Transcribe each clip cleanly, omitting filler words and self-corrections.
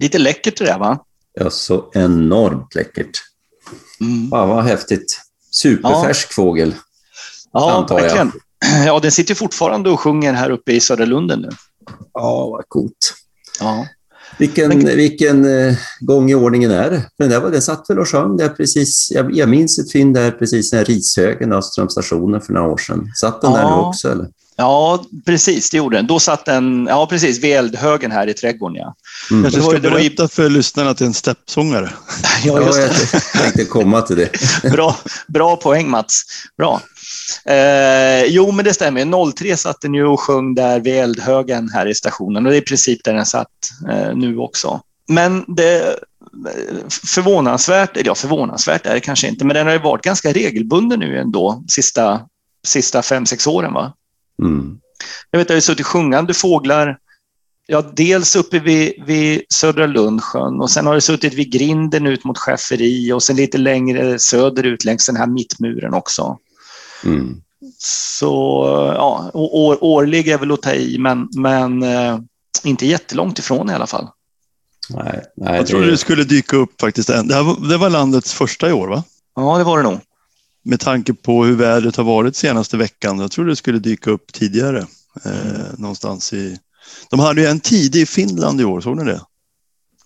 Lite läckert det där, va? Ja, så enormt läckert. Mm. Fan, vad häftigt. Superfärsk fågel. Ja, verkligen. Ja, den sitter fortfarande och sjunger här uppe i Södra Lunden nu. Ja, vad coolt. Ja. Vilken gång i ordningen är det? Den satt väl och sjöng där precis. Jag minns ett fynd där precis när Rishögen, Åströmstationen för några år sedan. Satt den där nu också, eller? Ja, precis, det gjorde den. Då satt den, ja precis, Väldhögen här i trädgården, ja. Mm. Jag ska berätta för lyssnarna att det är en steppsångare. Ja, just det. Jag tänkte komma till det. Bra poäng, Mats. Bra. Jo, men det stämmer. 03 satt den ju och sjöng där Väldhögen här i stationen. Och det är i princip där den satt nu också. Men det förvånansvärt är det kanske inte. Men den har ju varit ganska regelbunden nu ändå, sista 5-6 åren, va? Mm. Jag har suttit sjungande fåglar, ja, dels uppe vid Södra Lundsjön, och sen har jag suttit vid Grinden ut mot Schäferi och sen lite längre söderut längs den här mittmuren också. Mm. Så ja, årlig är väl att ta i, men inte jättelångt ifrån i alla fall. Nej, jag trodde det skulle dyka upp faktiskt. Det var landets första i år, va? Ja, det var det nog. Med tanke på hur vädret har varit senaste veckan. Jag tror det skulle dyka upp tidigare. Någonstans i... De hade ju en tidig i Finland i år, såg ni det?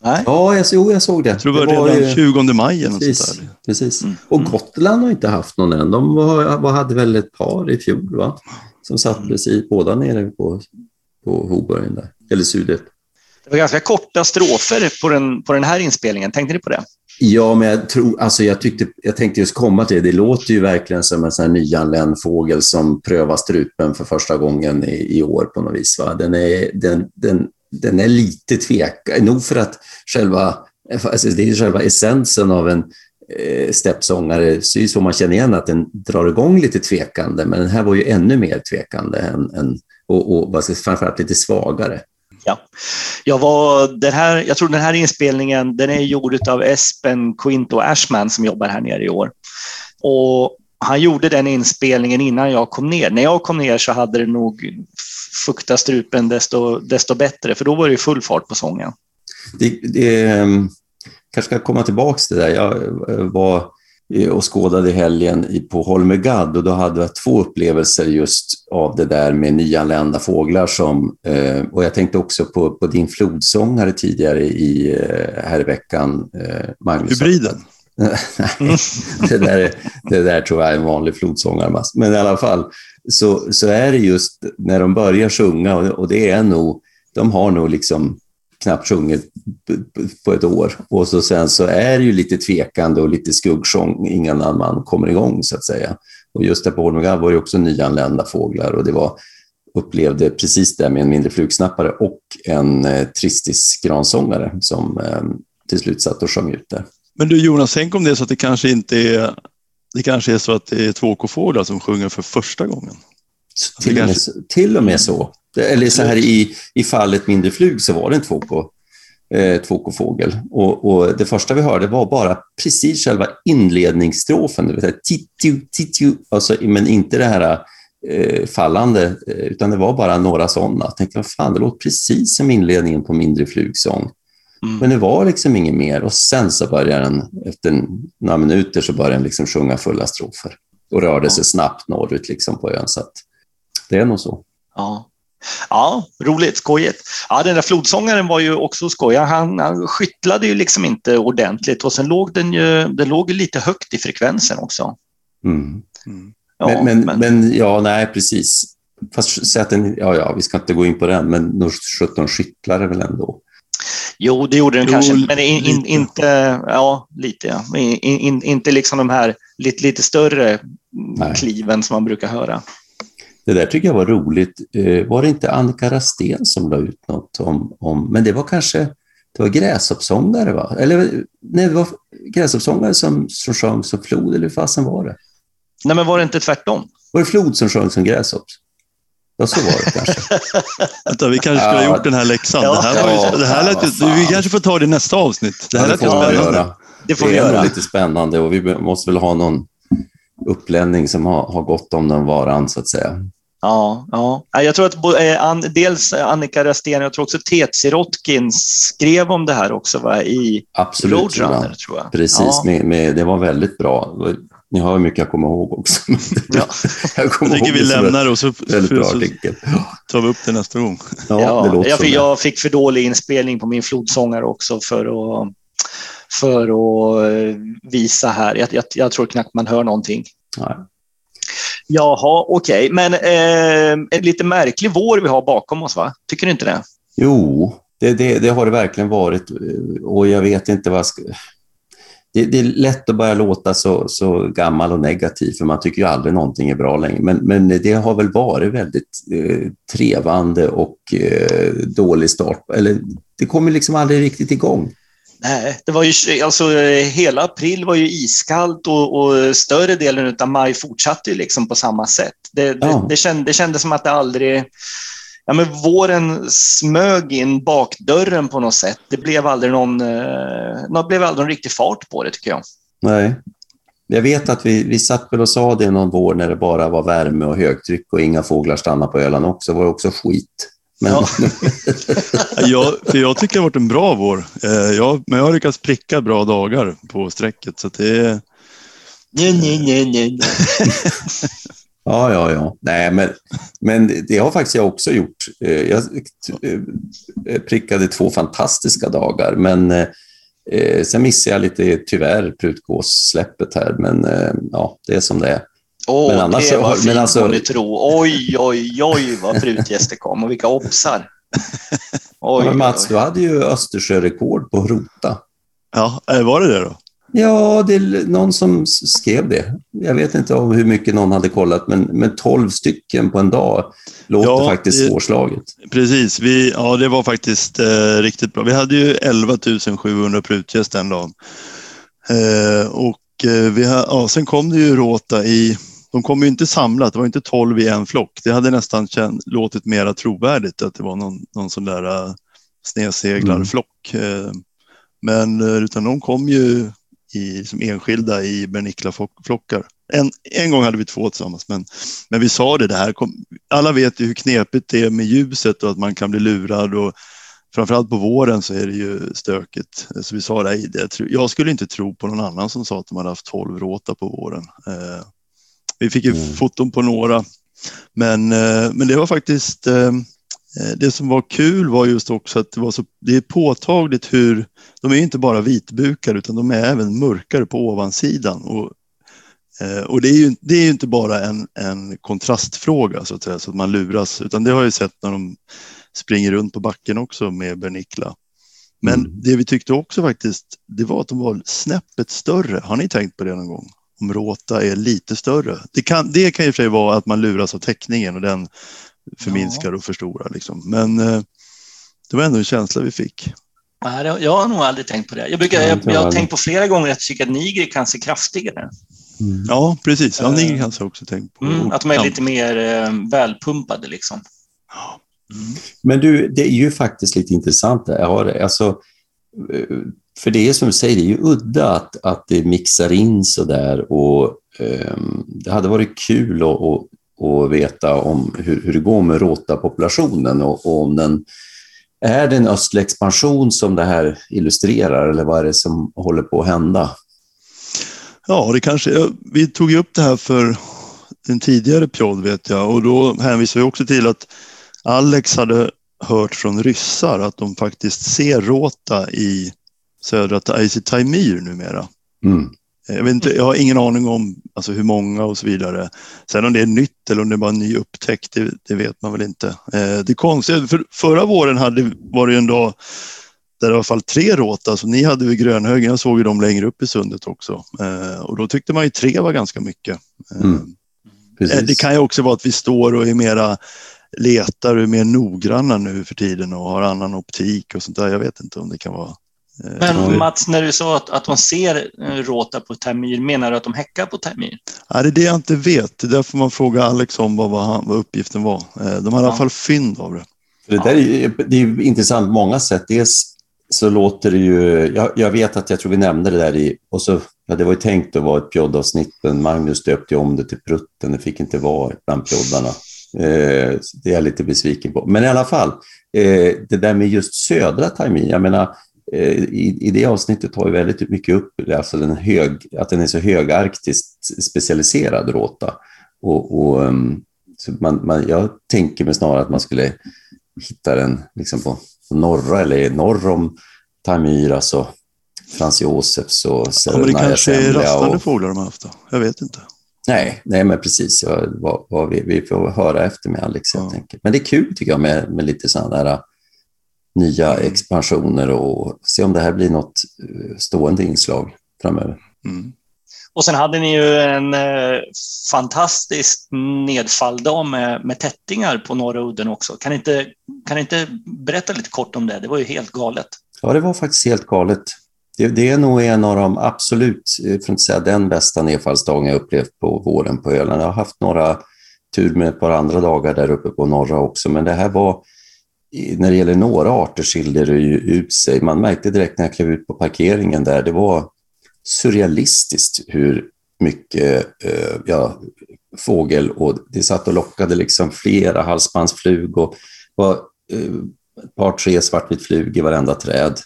Nej. Ja, jag såg det. Jag tror det var redan 20 maj. Precis. Där. Precis. Mm. Och Gotland har inte haft någon än. De hade väl ett par i fjol, va? Som satt precis båda nere på Hoborin där. Eller Sudet. Det var ganska korta strofer på den här inspelningen. Tänkte ni på det? Ja, men jag tänkte just komma till det. Det låter ju verkligen som en sån här nyanländ fågel som prövar strupen för första gången i år på något vis. Va? Den är lite tvekad. Nog för att själva essensen av en steppsångare syns, och man känner igen att den drar igång lite tvekande. Men den här var ju ännu mer tvekande och framförallt lite svagare. Ja, jag tror den här inspelningen, den är gjord av Espen Quinto Ashman som jobbar här nere i år. Och han gjorde den inspelningen innan jag kom ner. När jag kom ner så hade det nog fuktat strupen desto bättre, för då var det ju full fart på sången. Kanske ska komma tillbaka till det där. Jag var och skådade helgen på Holmergad, och då hade jag 2 upplevelser just av det där med nyanlända fåglar som, och jag tänkte också på din flodsångare tidigare här i veckan, Magnus. Hybriden? Nej, det där tror jag är en vanlig flodsångare, men i alla fall så är det just när de börjar sjunga, och det är nog, de har nog liksom knappt sjungit på ett år, och sen så är det ju lite tvekande och lite skuggsång innan man kommer igång, så att säga. Och just där på Holmega var det också nyanlända fåglar, och det upplevde precis det med en mindre flugsnappare och en tristisgransångare som till slut satt och sjöng ut där. Men du Jonas, tänk om det är så att det kanske är så att det är 2K-fåglar som sjunger för första gången. Till och med så. Eller så här i fallet mindre flug så var det en 2K-fågel. Och det första vi hörde var bara precis själva inledningsstrofen. Det vill säga titiu, alltså, men inte det här fallande, utan det var bara några sådana. Jag tänkte, vad fan, det låter precis som inledningen på mindre flugsång. Mm. Men det var liksom inget mer. Och sen så började den, efter några minuter så började den liksom sjunga fulla strofer. Och rörde sig snabbt norrut liksom på ön, så att det är nog så. Ja, roligt, skojigt. Ja, den där flodsångaren var ju också skojig. Han skyttlade ju liksom inte ordentligt, och sen låg den låg lite högt i frekvensen också. Mm. Mm. Ja, men ja, nej, precis. Fast så att den, vi ska inte gå in på den, men 17 skyttlade väl ändå. Jo, det gjorde den kanske, men inte liksom de här lite större kliven som man brukar höra. Det där tycker jag var roligt. Var det inte Annika Rasten som la ut något om men det var gräshoppsångare, va? Eller nej, det var gräshoppsångare som sjöng som flod, eller hur fasen var det? Nej, men var det inte tvärtom? Var det flod som sjöng som gräshopps? Ja, så var det kanske. Vänta, vi kanske skulle ha gjort den här läxan. Vi kanske får ta det i nästa avsnitt. Det här lät ju spännande. Det får vi göra. Det är lite spännande, och vi måste väl ha någon upplänning som har gått om den varan, så att säga. Ja. Jag tror att dels Annika Rastén, jag tror också Tetsirotkin skrev om det här också, va? I absolut, Roadrunner, tror jag. Precis, ja. Det var väldigt bra. Ni har mycket jag kommer ihåg också. Ja. Jag tycker vi lämnar och så tar vi upp det nästa gång. Ja, jag fick för dålig inspelning på min flodsångare också för att visa här. Jag tror knappt man hör någonting. Nej. Jaha, okej. Men en lite märklig vår vi har bakom oss, va? Tycker du inte det? Jo, det har det verkligen varit. Och jag vet inte vad jag ska... Det är lätt att börja låta så gammal och negativ, för man tycker ju aldrig någonting är bra längre. Men det har väl varit väldigt trevande och dålig start. Eller, det kommer liksom aldrig riktigt igång. Nej, det var ju, alltså, hela april var ju iskallt och större delen av maj fortsatte ju liksom på samma sätt. Det kändes som att det aldrig... Ja, men våren smög in bakdörren på något sätt. Det blev aldrig någon riktig fart på det, tycker jag. Nej. Jag vet att vi satt väl och sa det någon vår när det bara var värme och högtryck och inga fåglar stannade på Öland också. Det var också skit. Men... Ja. jag tycker det har varit en bra vår. Men jag har lyckats pricka bra dagar på sträcket. Så det är... Nej. Ja. Nej, men det har faktiskt jag också gjort. Jag prickade 2 fantastiska dagar, men sen missade jag lite, tyvärr, prutgåssläppet här. Men ja, det är som det är. Tro. Oj, vad prutgäster kom och vilka opsar. Oj, men Mats, du hade ju Östersjörekord på Rota. Ja, var det då? Ja, det är någon som skrev det. Jag vet inte om hur mycket någon hade kollat, men 12 stycken på en dag låter faktiskt svårslaget. Precis, det var faktiskt riktigt bra. Vi hade ju 11 700 prutgäst den dagen. Sen kom det ju Rota i... De kom ju inte samlat, det var inte 12 i en flock. Det hade nästan låtit mera trovärdigt att det var någon sån där snedseglarflock. Men utan de kom ju... som enskilda i Bernikla-flockar. En gång hade vi 2 tillsammans, men vi sa det här. Alla vet ju hur knepigt det är med ljuset och att man kan bli lurad, och framförallt på våren så är det ju stökigt. Så vi sa det här, jag skulle inte tro på någon annan som sa att de hade haft 12 råta på våren. Vi fick ju foton på några, men det var faktiskt... Det som var kul var just också att det är påtagligt hur de är inte bara vitbukar, utan de är även mörkare på ovansidan, och det är ju inte bara en kontrastfråga så att man luras, utan det har jag ju sett när de springer runt på backen också med Bernikla. Men det vi tyckte också faktiskt, det var att de var snäppet större. Har ni tänkt på det någon gång? Om Råta är lite större. Det kan ju för sig vara att man luras av teckningen och den förminskar och förstorar liksom. Men det var ändå en känsla vi fick. Jag har nog aldrig tänkt på det. Jag har tänkt på flera gånger att jag tycker att nigri kan se kraftigare. Ja, precis. Ja, nigri kan jag också tänkt på. Att de är lite mer välpumpade liksom. Men du, det är ju faktiskt lite intressant. För det är som du säger, det är ju udda att det mixar in så där, och det hade varit kul att veta om hur det går med råtapopulationen och om den är den östlig expansion som det här illustrerar, eller vad är det som håller på att hända? Ja, det kanske. Vi tog ju upp det här för den tidigare pjol, vet jag, och då hänvisar vi också till att Alex hade hört från ryssar att de faktiskt ser råta i Taimyr numera. Jag har ingen aning om hur många och så vidare. Sen om det är nytt eller om det är bara en ny upptäckt, det vet man väl inte. Det konstiga, för förra våren var det ju en dag där det var i alla fall 3 råta. Alltså, ni hade ju Grönhögen, jag såg ju dem längre upp i sundet också. Och då tyckte man ju 3 var ganska mycket. Det kan ju också vara att vi står och är mera... letar och är mer noggranna nu för tiden och har annan optik och sånt där. Jag vet inte om det kan vara... Men Mats, när du sa att de ser råta på Taimyr, menar du att de häckar på Taimyr? Ja, det är det jag inte vet. Det är därför man frågar Alex om vad uppgiften var. De har i alla fall fynd av det. Det där är intressant på många sätt. Dels så låter det ju... Jag vet att jag tror vi nämnde det där i... Och så, det var ju tänkt att vara ett pjoddavsnitt, men Magnus döpte om det till prutten. Det fick inte vara bland pjoddarna. Det är jag lite besviken på. Men i alla fall, det där med just södra Taimyr, jag menar, i det avsnittet har vi väldigt mycket upp alltså att den är så högarktiskt specialiserad Rota. Och så jag tänker mig snarare att man skulle hitta den liksom på norra eller norr om Taimyr, alltså Frans Josefs och Sörlunden. Ja, men det kanske är rastande fåglar de har haft då. Jag vet inte. Nej, men precis. Vi får höra efter med Alex, jag tänker. Men det är kul tycker jag med lite sådana där nya expansioner och se om det här blir något stående inslag framöver. Mm. Och sen hade ni ju en fantastisk nedfalldag med tättingar på Norra Udden också. Kan inte berätta lite kort om det? Det var ju helt galet. Ja, det var faktiskt helt galet. Det är nog en av de absolut, för att inte säga den bästa nedfallsdagen jag upplevt på våren på Öland. Jag har haft några tur med ett par andra dagar där uppe på norra också. Men det här var, när det gäller några arter skiljer det ju ut sig. Man märkte direkt när jag klev ut på parkeringen där. Det var surrealistiskt hur mycket fågel, och det satt och lockade liksom flera halsbandsflug och var ett par tre svartvitt flug i varenda träd.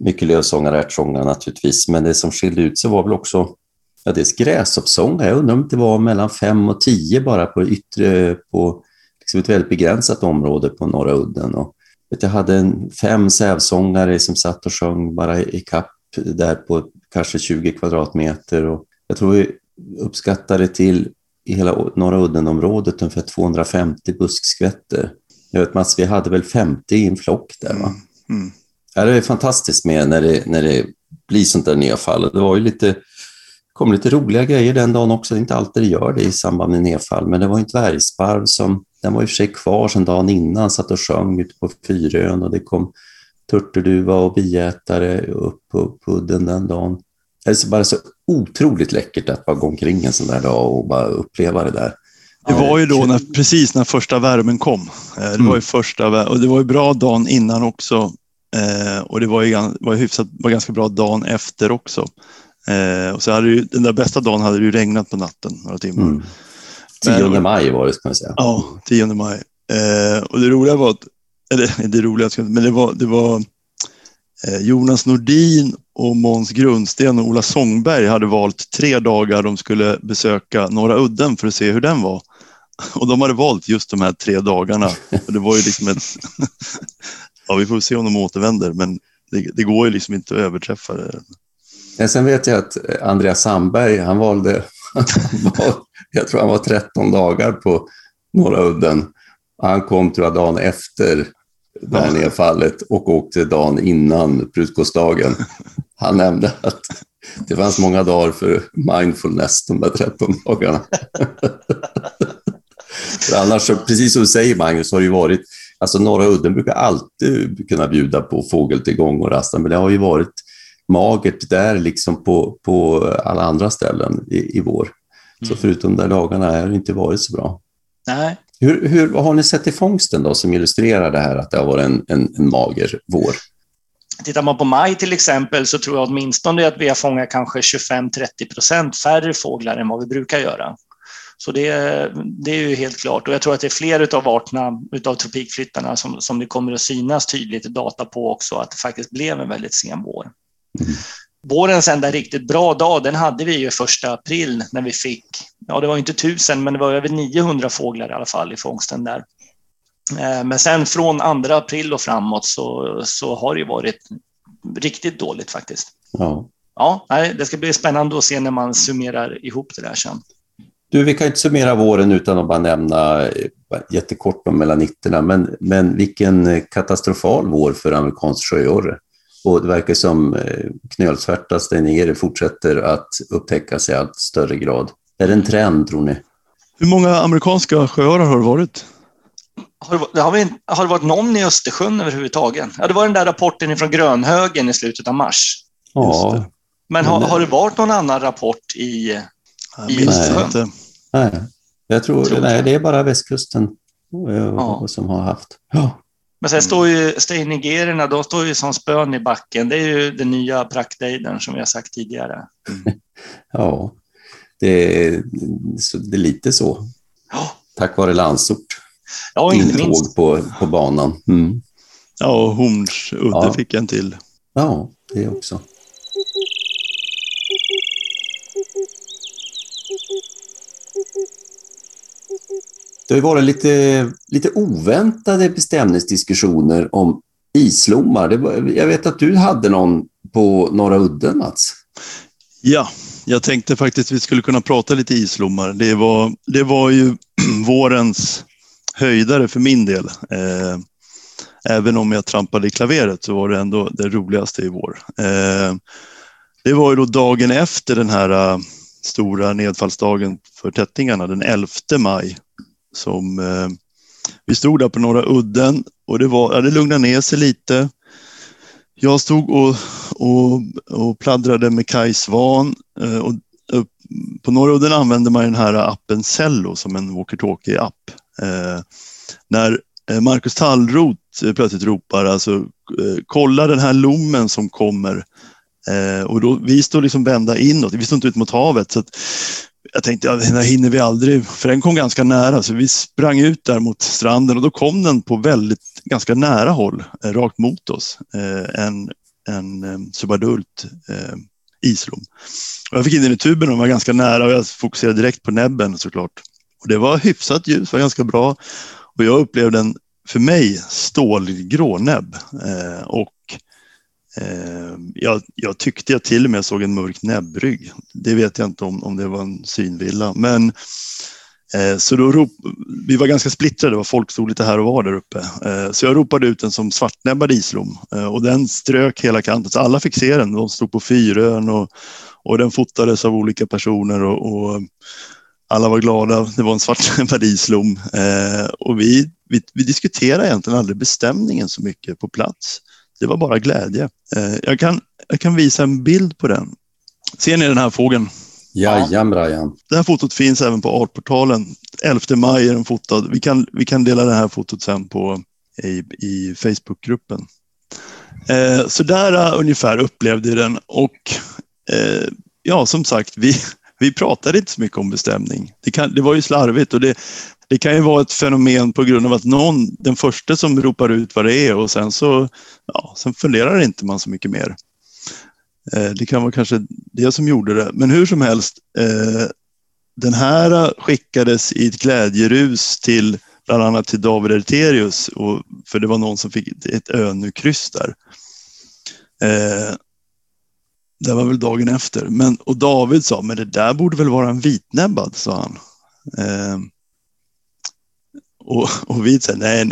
Mycket lövsångar och ärtsångar naturligtvis, men det som skilde ut sig var väl också dels gräshoppsångar. Jag undrar om det var mellan 5 och 10 bara på yttre, på liksom ett väldigt begränsat område på Norra Udden. Och jag hade 5 sävsångare som satt och sjöng bara i kapp där på kanske 20 kvadratmeter, och jag tror vi uppskattade till i hela Norra Udden-området ungefär 250 buskskvätter. Jag vet, Mats, vi hade väl 50 i en flock där, va? Mm. Ja, det är fantastiskt med när det blir sånt där nedfall. Det var ju kom lite roliga grejer den dagen också. Det är inte alltid det gör det i samband med nedfall. Men det var ju en dvärgsparv som, den var i och för sig kvar sedan dagen innan, satt och sjöng ute på Fyrön. Och det kom turturduva och biätare upp på udden den dagen. Det är bara så otroligt läckert att bara gå omkring en sån där dag och bara uppleva det där. Det var ju då precis när första värmen kom. Det var ju och det var ju bra dagen innan också. Och det var ganska bra dagen efter också. Och så hade ju, den där bästa dagen hade det ju regnat på natten några timmar. 10 maj var det, ska man säga. Ja, 10 maj. Och det roliga var det var Jonas Nordin och Måns Grundsten och Ola Sångberg hade valt 3 dagar de skulle besöka Norra Udden för att se hur den var. Och de hade valt just de här 3 dagarna. Och det var ju liksom ett... Ja, vi får se om de återvänder, men det går ju liksom inte att överträffa det. Ja, sen vet jag att Andreas Sandberg, han valde, jag tror han var 13 dagar på Norra Udden. Han kom tror jag dagen efter det här nedfallet och åkte dagen innan brudgårdsdagen. Han nämnde att det fanns många dagar för mindfulness de där 13 dagarna. För annars, precis som du säger Magnus, har det ju varit... Alltså Norra Udden brukar alltid kunna bjuda på fågeltillgång och rasten, men det har ju varit magert där liksom på alla andra ställen i vår. Så förutom de där dagarna har det inte varit så bra. Nej. Hur har ni sett i fångsten då som illustrerar det här att det har varit en mager vår? Tittar man på maj till exempel så tror jag åtminstone att vi har fångat kanske 25-30% färre fåglar än vad vi brukar göra. Så det är ju helt klart, och jag tror att det är fler av arterna, av tropikflyttarna som det kommer att synas tydligt data på också, att det faktiskt blev en väldigt sen vår. Våren sen, där riktigt bra dag, den hade vi ju 1 april när vi fick, ja det var ju inte 1000 men det var över 900 fåglar i alla fall i fångsten där. Men sen från 2 april och framåt så har det ju varit riktigt dåligt faktiskt. Ja, det ska bli spännande att se när man summerar ihop det där sen. Du, vi kan inte summera våren utan att bara nämna jättekort om mellanitterna, men vilken katastrofal vår för amerikansk sjöorre. Och det verkar som knölsvärta stängare fortsätter att upptäckas i allt större grad. Är det en trend, tror ni? Hur många amerikanska sjöorrar har det varit? Har det varit någon i Östersjön överhuvudtaget? Ja, det var den där rapporten från Grönhögen i slutet av mars. Ja. Men har det varit någon annan rapport i... Jag tror det är bara västkusten som har haft. Ja. Men sen står ju stejnigerierna, de står ju som spön i backen. Det är ju den nya praktdejden som vi har sagt tidigare. Ja, det är lite så. Ja. tack vare Landsort. Ja, inte minst. Intåg på banan. Mm. Ja, och Horns udde fick en till. Ja, det också. Det har ju varit lite oväntade bestämningsdiskussioner om islommar. Jag vet att du hade någon på Norra Udden, Mats. Ja, jag tänkte faktiskt att vi skulle kunna prata lite islommar. Det var ju vårens höjdare för min del. Även om jag trampade i klaveret så var det ändå det roligaste i vår. Det var ju då dagen efter den här stora nedfallsdagen för tättingarna, den 11 maj. Som vi stod där på Norra Udden och det lugnade ner sig lite. Jag stod och pladdrade med Kai Svan. Och på Norra Udden använde man den här appen Cello som en walkie-talkie-app. När Marcus Tallroth plötsligt ropar, alltså kolla den här lommen som kommer. Och då, vi står liksom vända inåt, vi står inte ut mot havet. Så att jag tänkte, den hinner vi aldrig, för den kom ganska nära. Så vi sprang ut där mot stranden och då kom den på ganska nära håll, rakt mot oss. En subadult islom. Och jag fick in den i tuben och den var ganska nära och jag fokuserade direkt på näbben såklart. Och det var hyfsat ljus, var ganska bra. Och jag upplevde en, för mig, stålig grånäbb. Jag tyckte jag till och med såg en mörk näbbrygg. Det vet jag inte om det var en synvilla. Men så då vi var ganska splittrade. Det var folk stod lite här och var där uppe. Så jag ropade ut den som svartnäbbad islom. Och den strök hela kanten. Så alla fick se den. De stod på Fyrön och den fotades av olika personer och alla var glada. Det var en svartnäbbad islom. Och vi diskuterade egentligen aldrig bestämningen så mycket på plats. Det var bara glädje. Jag kan visa en bild på den. Ser ni den här fågeln? Jajamän, Brian. Det här fotot finns även på Artportalen. 11 maj är den fotad. Vi kan dela det här fotot sen i Facebookgruppen. Så där ungefär upplevde den. Och som sagt, vi pratade inte så mycket om bestämning. Det var ju slarvigt och det kan ju vara ett fenomen på grund av att den första som ropar ut vad det är och sen så sen funderar inte man så mycket mer. Det kan vara kanske det som gjorde det. Men hur som helst, den här skickades i ett glädjerus till bland annat till David Eterius för det var någon som fick ett önukryss där. Det var väl dagen efter. Och David sa, men det där borde väl vara en vitnäbbad, sa han. Och vi sa, nej.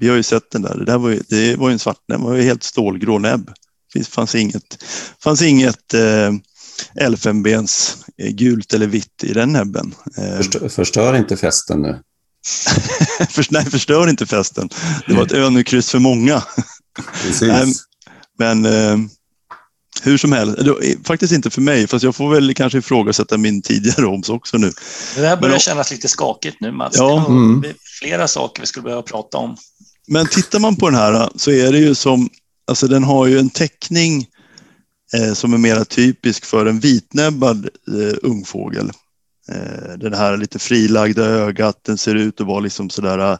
Vi har ju sett den där. Det var ju en svartnäbb. Det var ju helt stålgrå näbb. Det fanns inget elfenbens gult eller vitt i den näbben. Förstör inte festen nu. Nej, förstör inte festen. Det var ett önukryss för många. Precis. Hur som helst, faktiskt inte för mig, fast jag får väl kanske ifrågasätta min tidigare roms också nu. Det här börjar kännas lite skakigt nu, Mats. Ja, det är flera saker vi skulle behöva prata om. Men tittar man på den här så är det ju som, alltså den har ju en teckning som är mera typisk för en vitnäbbad ungfågel. Den här lite frilagda ögat, den ser ut att vara liksom sådär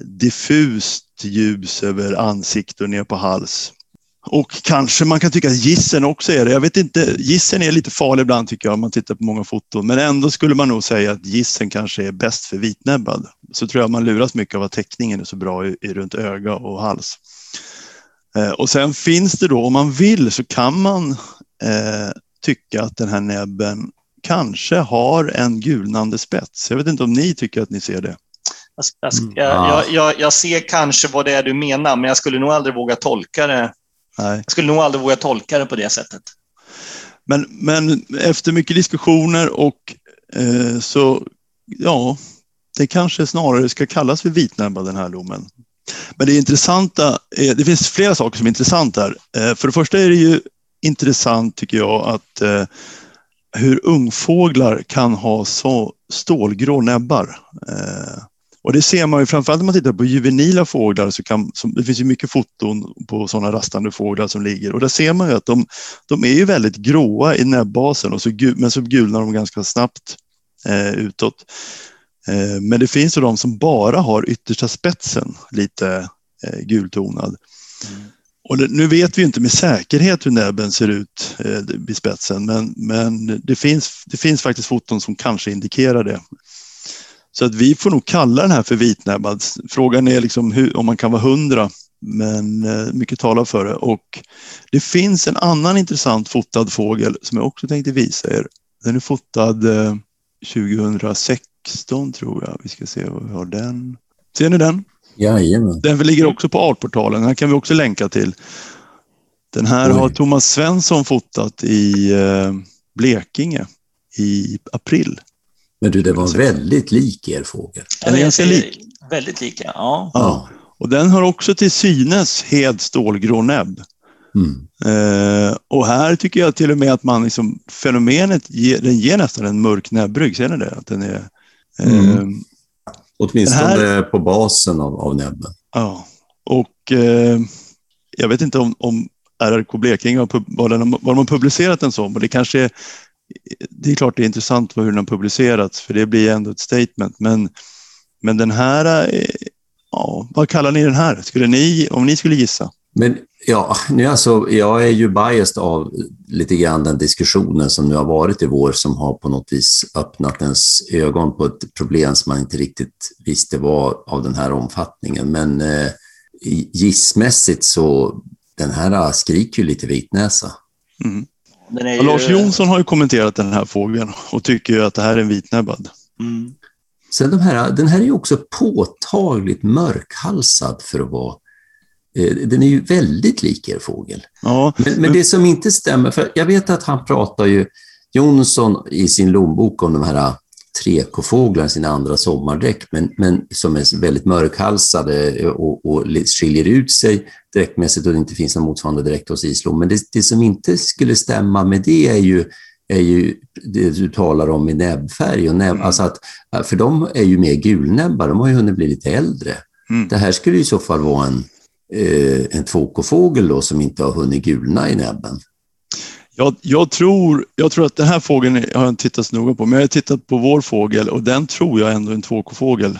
diffust ljus över ansikte och ner på hals. Och kanske man kan tycka att gissen också är det. Jag vet inte, gissen är lite farlig ibland tycker jag om man tittar på många foton. Men ändå skulle man nog säga att gissen kanske är bäst för vitnäbbad. Så tror jag man luras mycket av att teckningen är så bra i runt öga och hals. Och sen finns det då, om man vill så kan man tycka att den här näbben kanske har en gulnande spets. Jag vet inte om ni tycker att ni ser det. Jag ser kanske vad det är du menar, men jag skulle nog aldrig våga tolka det. Nej. Jag skulle nog aldrig våga tolka det på det sättet. Men efter mycket diskussioner och det kanske snarare ska kallas för vitnäbbad den här lommen. Men det intressanta, det finns flera saker som är intressanta här. För det första är det ju intressant tycker jag att hur ungfåglar kan ha så stålgrå näbbar. Och det ser man ju framförallt när man tittar på juvenila fåglar. Det finns ju mycket foton på sådana rastande fåglar som ligger. Och där ser man ju att de är ju väldigt gråa i näbbasen. Men så gulnar de ganska snabbt utåt. Men det finns ju de som bara har yttersta spetsen lite gultonad. Mm. Och nu vet vi inte med säkerhet hur näbben ser ut vid spetsen, men det finns faktiskt foton som kanske indikerar det. Så att vi får nog kalla den här för vitnäbbad. Frågan är liksom om man kan vara 100, men mycket talar för det. Och det finns en annan intressant fotad fågel som jag också tänkte visa er. Den är fotad 2016 tror jag. Vi ska se vad vi har den. Ser ni den? Jajamän. Den ligger också på artportalen. Den här kan vi också länka till. Den här har Thomas Svensson fotat i Blekinge i april. Men du, det var väldigt lik er fågel. Den är ganska lik. Väldigt lika, ja. Och den har också till synes hed stålgrå näbb. Mm. Och här tycker jag till och med att man liksom, fenomenet den ger nästan en mörk näbbrygg. Ser ni det? Att den är, åtminstone här, på basen av näbben. Ja, och jag vet inte om RRK Blekinge har publicerat den som. Och det kanske är... Det är klart det är intressant hur den har publicerats, för det blir ändå ett statement. Men den här, vad kallar ni den här? Om ni skulle gissa? Men jag är ju biased av lite grann den diskussionen som nu har varit i vår, som har på något vis öppnat ens ögon på ett problem som man inte riktigt visste var av den här omfattningen. Men gissmässigt så den här skriker ju lite vitnäsa. Mm. Ju... Lars Jonsson har ju kommenterat den här fågeln och tycker ju att det här är en vitnäbbad. Mm. Sen den här är ju också påtagligt mörkhalsad för att vara... Den är ju väldigt lik er fågel. Ja, men det som inte stämmer, för jag vet att han pratar ju... Jonsson i sin lombok om de här 3K-fåglarna, sina andra sommardäck, men som är väldigt mörkhalsade och skiljer ut sig dräktmässigt, och det inte finns någon motsvarande dräkt hos islom. Men det som inte skulle stämma med det är ju det du talar om i näbbfärg. Och alltså att, för de är ju mer gulnäbbar, de har ju hunnit bli lite äldre. Mm. Det här skulle ju i så fall vara en 2K-fågel då, som inte har hunnit gulna i näbben. Jag tror att den här fågeln har jag inte tittat så noga på, men jag har tittat på vår fågel och den tror jag ändå är en 2K-fågel.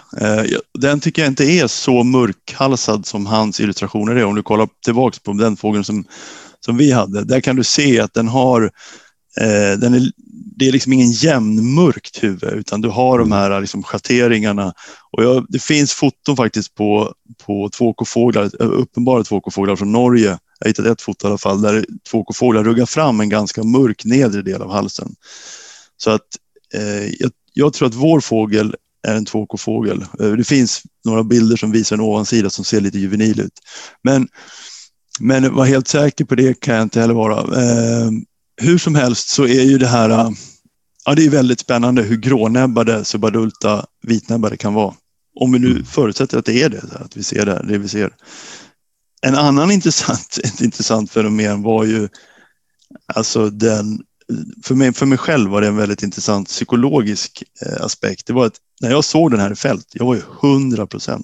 Den tycker jag inte är så mörkhalsad som hans illustrationer är. Om du kollar tillbaka på den fågeln som vi hade, där kan du se att den har, det är liksom ingen jämnmörkt huvud, utan du har de här liksom schatteringarna. Och det finns foton faktiskt på 2K-fåglar, uppenbara 2K-fåglar från Norge. Jag har hittat ett foto i alla fall där 2K-fåglar ruggar fram en ganska mörk nedre del av halsen. Så att jag tror att vår fågel är en 2K-fågel. Det finns några bilder som visar en ovansida som ser lite juvenil ut. Men var helt säker på det kan jag inte heller vara. Hur som helst så är ju det här... det är väldigt spännande hur grånäbbade subadulta vitnäbbade kan vara. Om vi nu förutsätter att det är det, att vi ser det vi ser. En annan intressant fenomen var ju, alltså för mig själv var det en väldigt intressant psykologisk aspekt. Det var att när jag såg den här i fält, jag var ju 100%.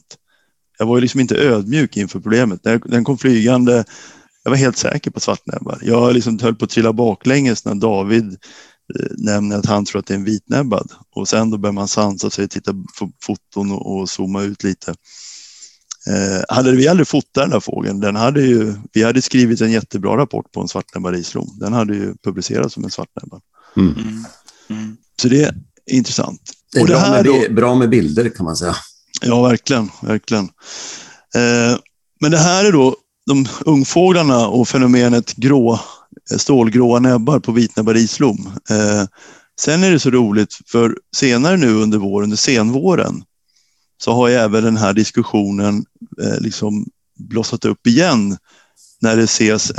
Jag var ju liksom inte ödmjuk inför problemet. När den kom flygande, jag var helt säker på svartnäbbar. Jag liksom höll på att trilla baklänges när David nämner att han tror att det är en vitnäbbad. Och sen då börjar man sansa sig, titta på foton och zooma ut lite. Hade vi aldrig fotat den här fågeln, vi hade skrivit en jättebra rapport på en svartnäbbad islom. Den hade ju publicerats som en svartnäbbad. Mm. Så det är intressant. Det är och bra med bilder kan man säga. Ja, verkligen. Men det här är då de ungfåglarna och fenomenet stålgråa näbbar på vitnäbbad islom. Sen är det så roligt, för senare nu under senvåren, så har ju även den här diskussionen liksom blossat upp igen när det ses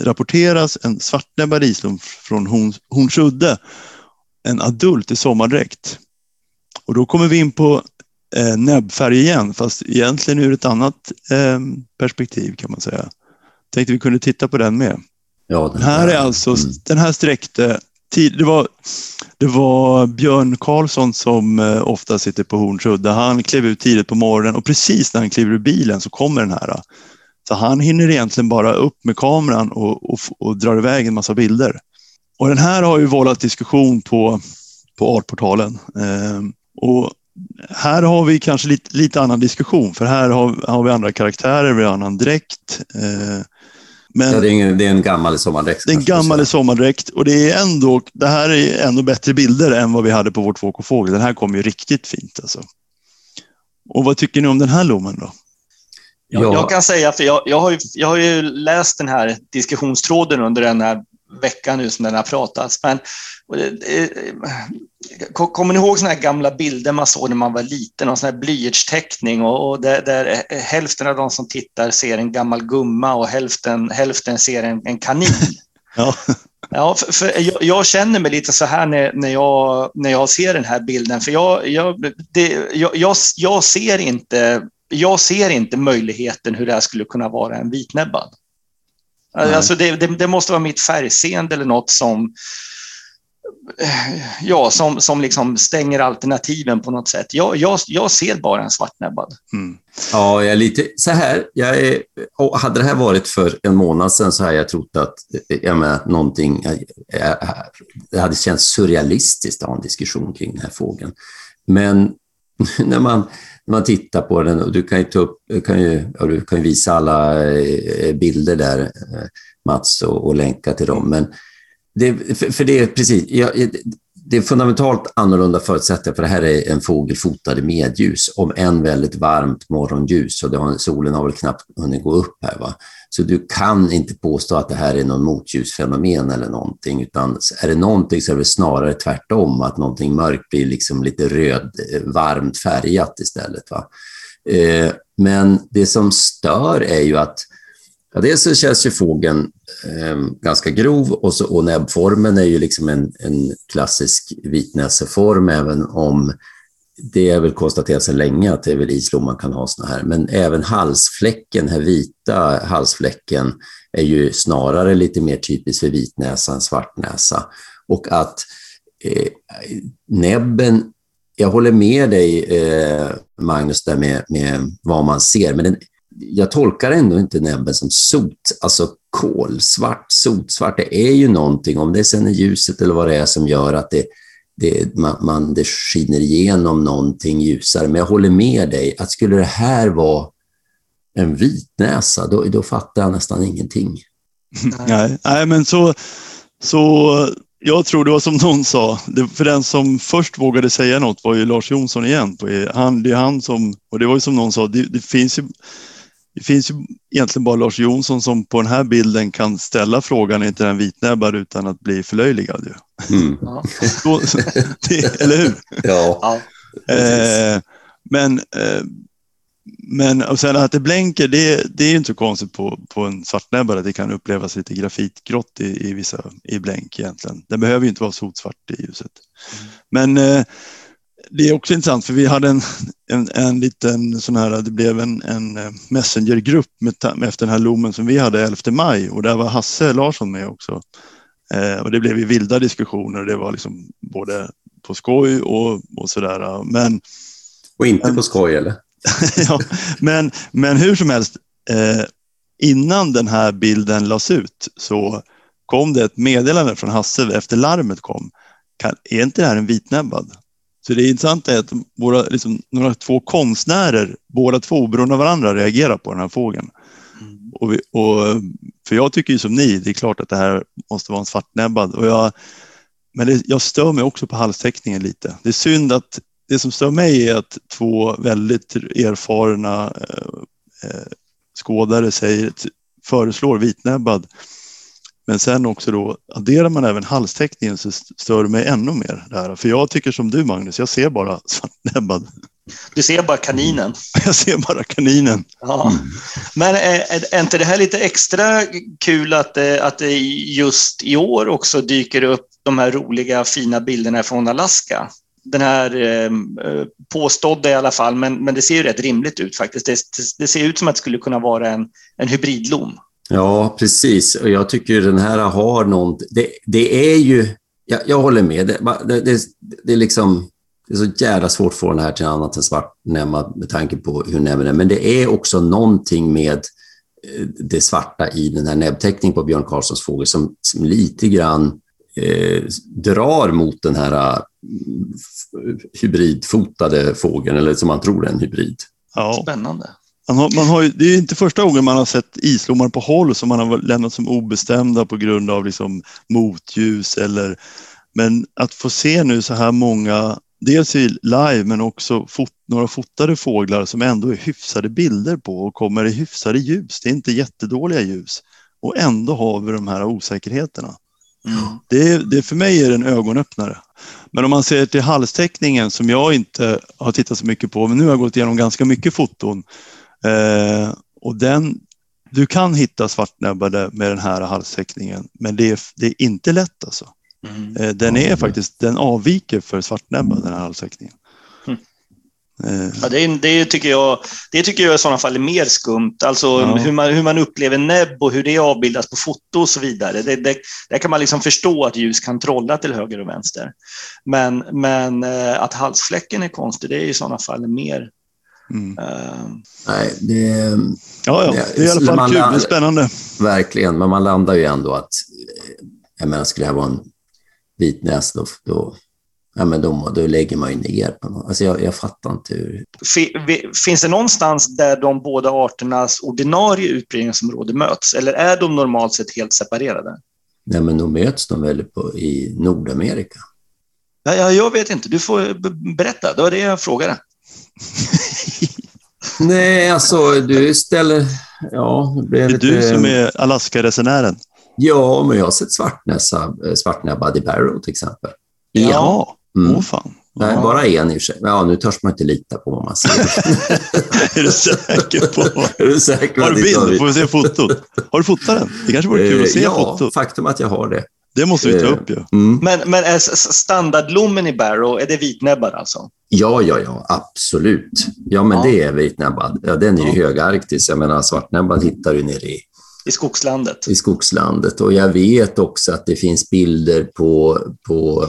rapporteras en svartnäbbad islom från Norra Udden, en adult i sommardräkt. Och då kommer vi in på näbbfärg igen, fast egentligen ur ett annat perspektiv kan man säga. Tänkte vi kunde titta på den med. Ja, den här är alltså, den här sträckte... Det var Björn Karlsson som ofta sitter på Hornöga. Där han klev ut tidigt på morgonen och precis när han kliver ur bilen så kommer den här. Så han hinner egentligen bara upp med kameran och drar iväg en massa bilder. Och den här har ju vållat diskussion på artportalen. Och här har vi kanske lite annan diskussion, för här har vi andra karaktärer, vi har annan dräkt. Men ja, det är en gammal sommardräkt. Det är en gammal sommardräkt, och det här är ändå bättre bilder än vad vi hade på vårt Fåk och Fågel. Den här kom ju riktigt fint alltså. Och vad tycker ni om den här lommen då? Ja. Jag kan säga, för jag har ju läst den här diskussionstråden under den här veckan nu som den har pratats. Men kommer ni ihåg såna här gamla bilder man såg när man var liten, och sån här blyertsteckning, och där hälften av de som tittar ser en gammal gumma och hälften ser en kanin? Ja. Ja, för jag känner mig lite så här när jag ser den här bilden, för jag ser inte möjligheten hur det här skulle kunna vara en vitnäbbad. Alltså det måste vara mitt färgseende eller något som liksom stänger alternativen på något sätt. Jag ser bara en svartnäbbad. Mm. Ja, jag är lite så här. Hade det här varit för en månad sedan så hade jag trott att någonting. Det hade känts surrealistiskt att ha en diskussion kring den här fågeln. Men när man tittar på den, och du kan ju visa alla bilder där, Mats, och länka till dem, men det är fundamentalt annorlunda förutsättningar, för det här är en fågel fotad med ljus, om än väldigt varmt morgonljus, och solen har väl knappt hunnit gå upp här, va? Så du kan inte påstå att det här är någon motljusfenomen eller någonting, utan är det någonting så är det snarare tvärtom, att någonting mörkt blir liksom lite röd, varmt färgat istället, va? Men det som stör är ju att dels så känns ju fågeln ganska grov, och näbbformen är ju liksom en klassisk vitnäseform, även om det är väl konstaterat sedan länge att det är väl islom man kan ha såna här. Men även halsfläcken, den här vita halsfläcken, är ju snarare lite mer typisk för vitnäsa än svartnäsa. Och att näbben, jag håller med dig Magnus där med vad man ser, men jag tolkar ändå inte näbben som sot, alltså kolsvart, sotsvart. Det är ju någonting, om det sen är ljuset eller vad det är som gör att det skiner igenom någonting ljusare. Men jag håller med dig, att skulle det här vara en vitnäsa, då fattar jag nästan ingenting. Nej, men så jag tror det var som någon sa, för den som först vågade säga något var ju Lars Jonsson igen. Och det var ju som någon sa, det finns ju egentligen bara Lars Jonsson som på den här bilden kan ställa frågan, inte den vitnäbbad, utan att bli förlöjligad. Mm. Eller hur? Ja. Men och sen att det blänker, det är ju inte konstigt på en svartnäbbad, att det kan upplevas lite grafitgrått i blänk egentligen. Den behöver ju inte vara sotsvart i ljuset. Mm. Men det är också intressant, för vi hade en liten sån här, det blev en messengergrupp efter den här lommen som vi hade 11 maj, och där var Hasse Larsson med också. Och det blev ju vilda diskussioner, det var liksom både på skoj och sådär. Och inte på skoj eller? Ja, men hur som helst, innan den här bilden lades ut så kom det ett meddelande från Hasse efter larmet kom. Är inte det här en vitnäbbad? Så det intressanta är att några två konstnärer, båda två oberoende av varandra, reagerar på den här fågeln. Mm. Och för jag tycker ju som ni, det är klart att det här måste vara en svartnäbbad. Men jag stör mig också på halsteckningen lite. Det är synd att det som stör mig är att två väldigt erfarna skådare föreslår vitnäbbad. Men sen också då adderar man även halsteckningen, så stör mig ännu mer där. För jag tycker som du, Magnus, jag ser bara svartnäbbad. Du ser bara kaninen. Jag ser bara kaninen. Ja. Men är inte det här lite extra kul att det just i år också dyker upp de här roliga fina bilderna från Alaska? Den här påstådda i alla fall, men det ser ju rätt rimligt ut faktiskt. Det ser ut som att det skulle kunna vara en hybridlom. Ja, precis. Och jag tycker den här har något. Det är ju, jag håller med. Det är liksom, det är så jävla svårt att få den här till annat än svartnäbbad med tanke på hur näbben är. Men det är också någonting med det svarta i den här näbbteckningen på Björn Karlssons fågel som lite grann drar mot den här hybridfotade fågeln, eller som man tror är en hybrid. Ja. Spännande. Man har ju, det är inte första gången man har sett islommar på håll som man har lämnat som obestämda på grund av liksom motljus eller... Men att få se nu så här många, dels live men också några fotade fåglar som ändå är hyfsade bilder på och kommer i hyfsade ljus. Det är inte jättedåliga ljus. Och ändå har vi de här osäkerheterna. Mm. Det för mig är en ögonöppnare. Men om man ser till halstäckningen som jag inte har tittat så mycket på, men nu har jag gått igenom ganska mycket foton. Och den, du kan hitta svartnäbbade med den här halstäckningen, men det är inte lätt alltså. Mm. Den är faktiskt, den avviker för svartnäbbad, den här halstäckningen. Mm. Ja, det tycker jag i sådana fall är mer skumt. Alltså ja. hur man upplever näbb och hur det avbildas på foto och så vidare. Där kan man liksom förstå att ljus kan trolla till höger och vänster. Men att halsfläcken är konstig, det är i sådana fall mer... Mm. Nej, det är i alla fall kul, det är spännande. Verkligen, men man landar ju ändå att... Jag menar, skulle det här vara en vitnäs då lägger man ju ner på något. Alltså jag fattar inte hur... Finns det någonstans där de båda arternas ordinarie utbredningsområde möts? Eller är de normalt sett helt separerade? Nej, men de möts de väl i Nordamerika. Ja, jag vet inte. Du får berätta. Det var det jag frågade. Nej, alltså du ställer... Ja, det blir lite... Du som är Alaska-resenären. Ja, men jag har sett svartnäbbad i Barrow till exempel. Ja, fan. Nej, bara en i och för sig. Ja, nu törs man inte lita på vad man säger. Är du säker på? Har du bild? Får vi se fotot? Har du fotat den? Det kanske vore kul att se fotot. Ja, faktum att jag har det. Det måste vi ta upp ju. Ja. Mm. Men är standardblommen i Barrow, är det vitnäbbad alltså? Ja, absolut. Ja, men det är vitnäbbad. Ja, den är ju högarktis. Jag menar, svartnäbbad hittar du nere i skogslandet. I skogslandet. Och jag vet också att det finns bilder på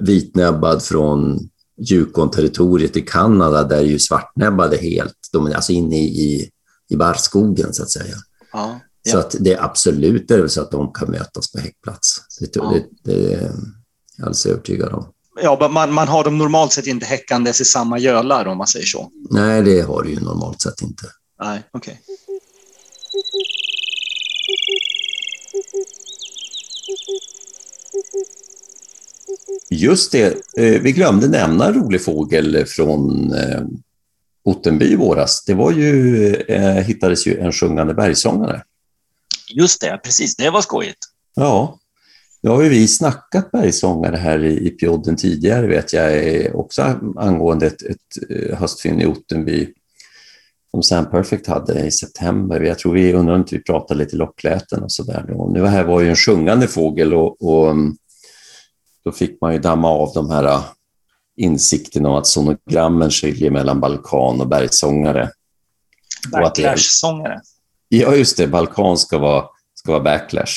vitnäbbad från Yukon-territoriet i Kanada, där ju svartnäbbad är helt, alltså inne i barrskogen så att säga. Ja, ja. Så att det är absolut så att de kan mötas på häckplats. Det är jag alldeles övertygad om. Ja, man har dem normalt sett inte häckandes i samma gölar om man säger så. Nej, det har du ju normalt sett inte. Nej, okej. Okay. Just det, vi glömde nämna en rolig fågel från Ottenby i våras. Det var ju, hittades ju en sjungande bergsångare. Just det, precis, det var skojigt. Ja, nu har ju vi snackat bergsångare här i podden tidigare, vet jag, också angående ett höstfynd i Ottenby som Sam Perfect hade i september. Jag tror vi undrar inte, vi pratade lite lockläten och sådär. Nu här var ju en sjungande fågel och då fick man ju damma av de här insikten om att sonogrammen skiljer mellan balkan och bergsångare. Backlash-sångare. Ja, just det. Balkan ska vara backlash.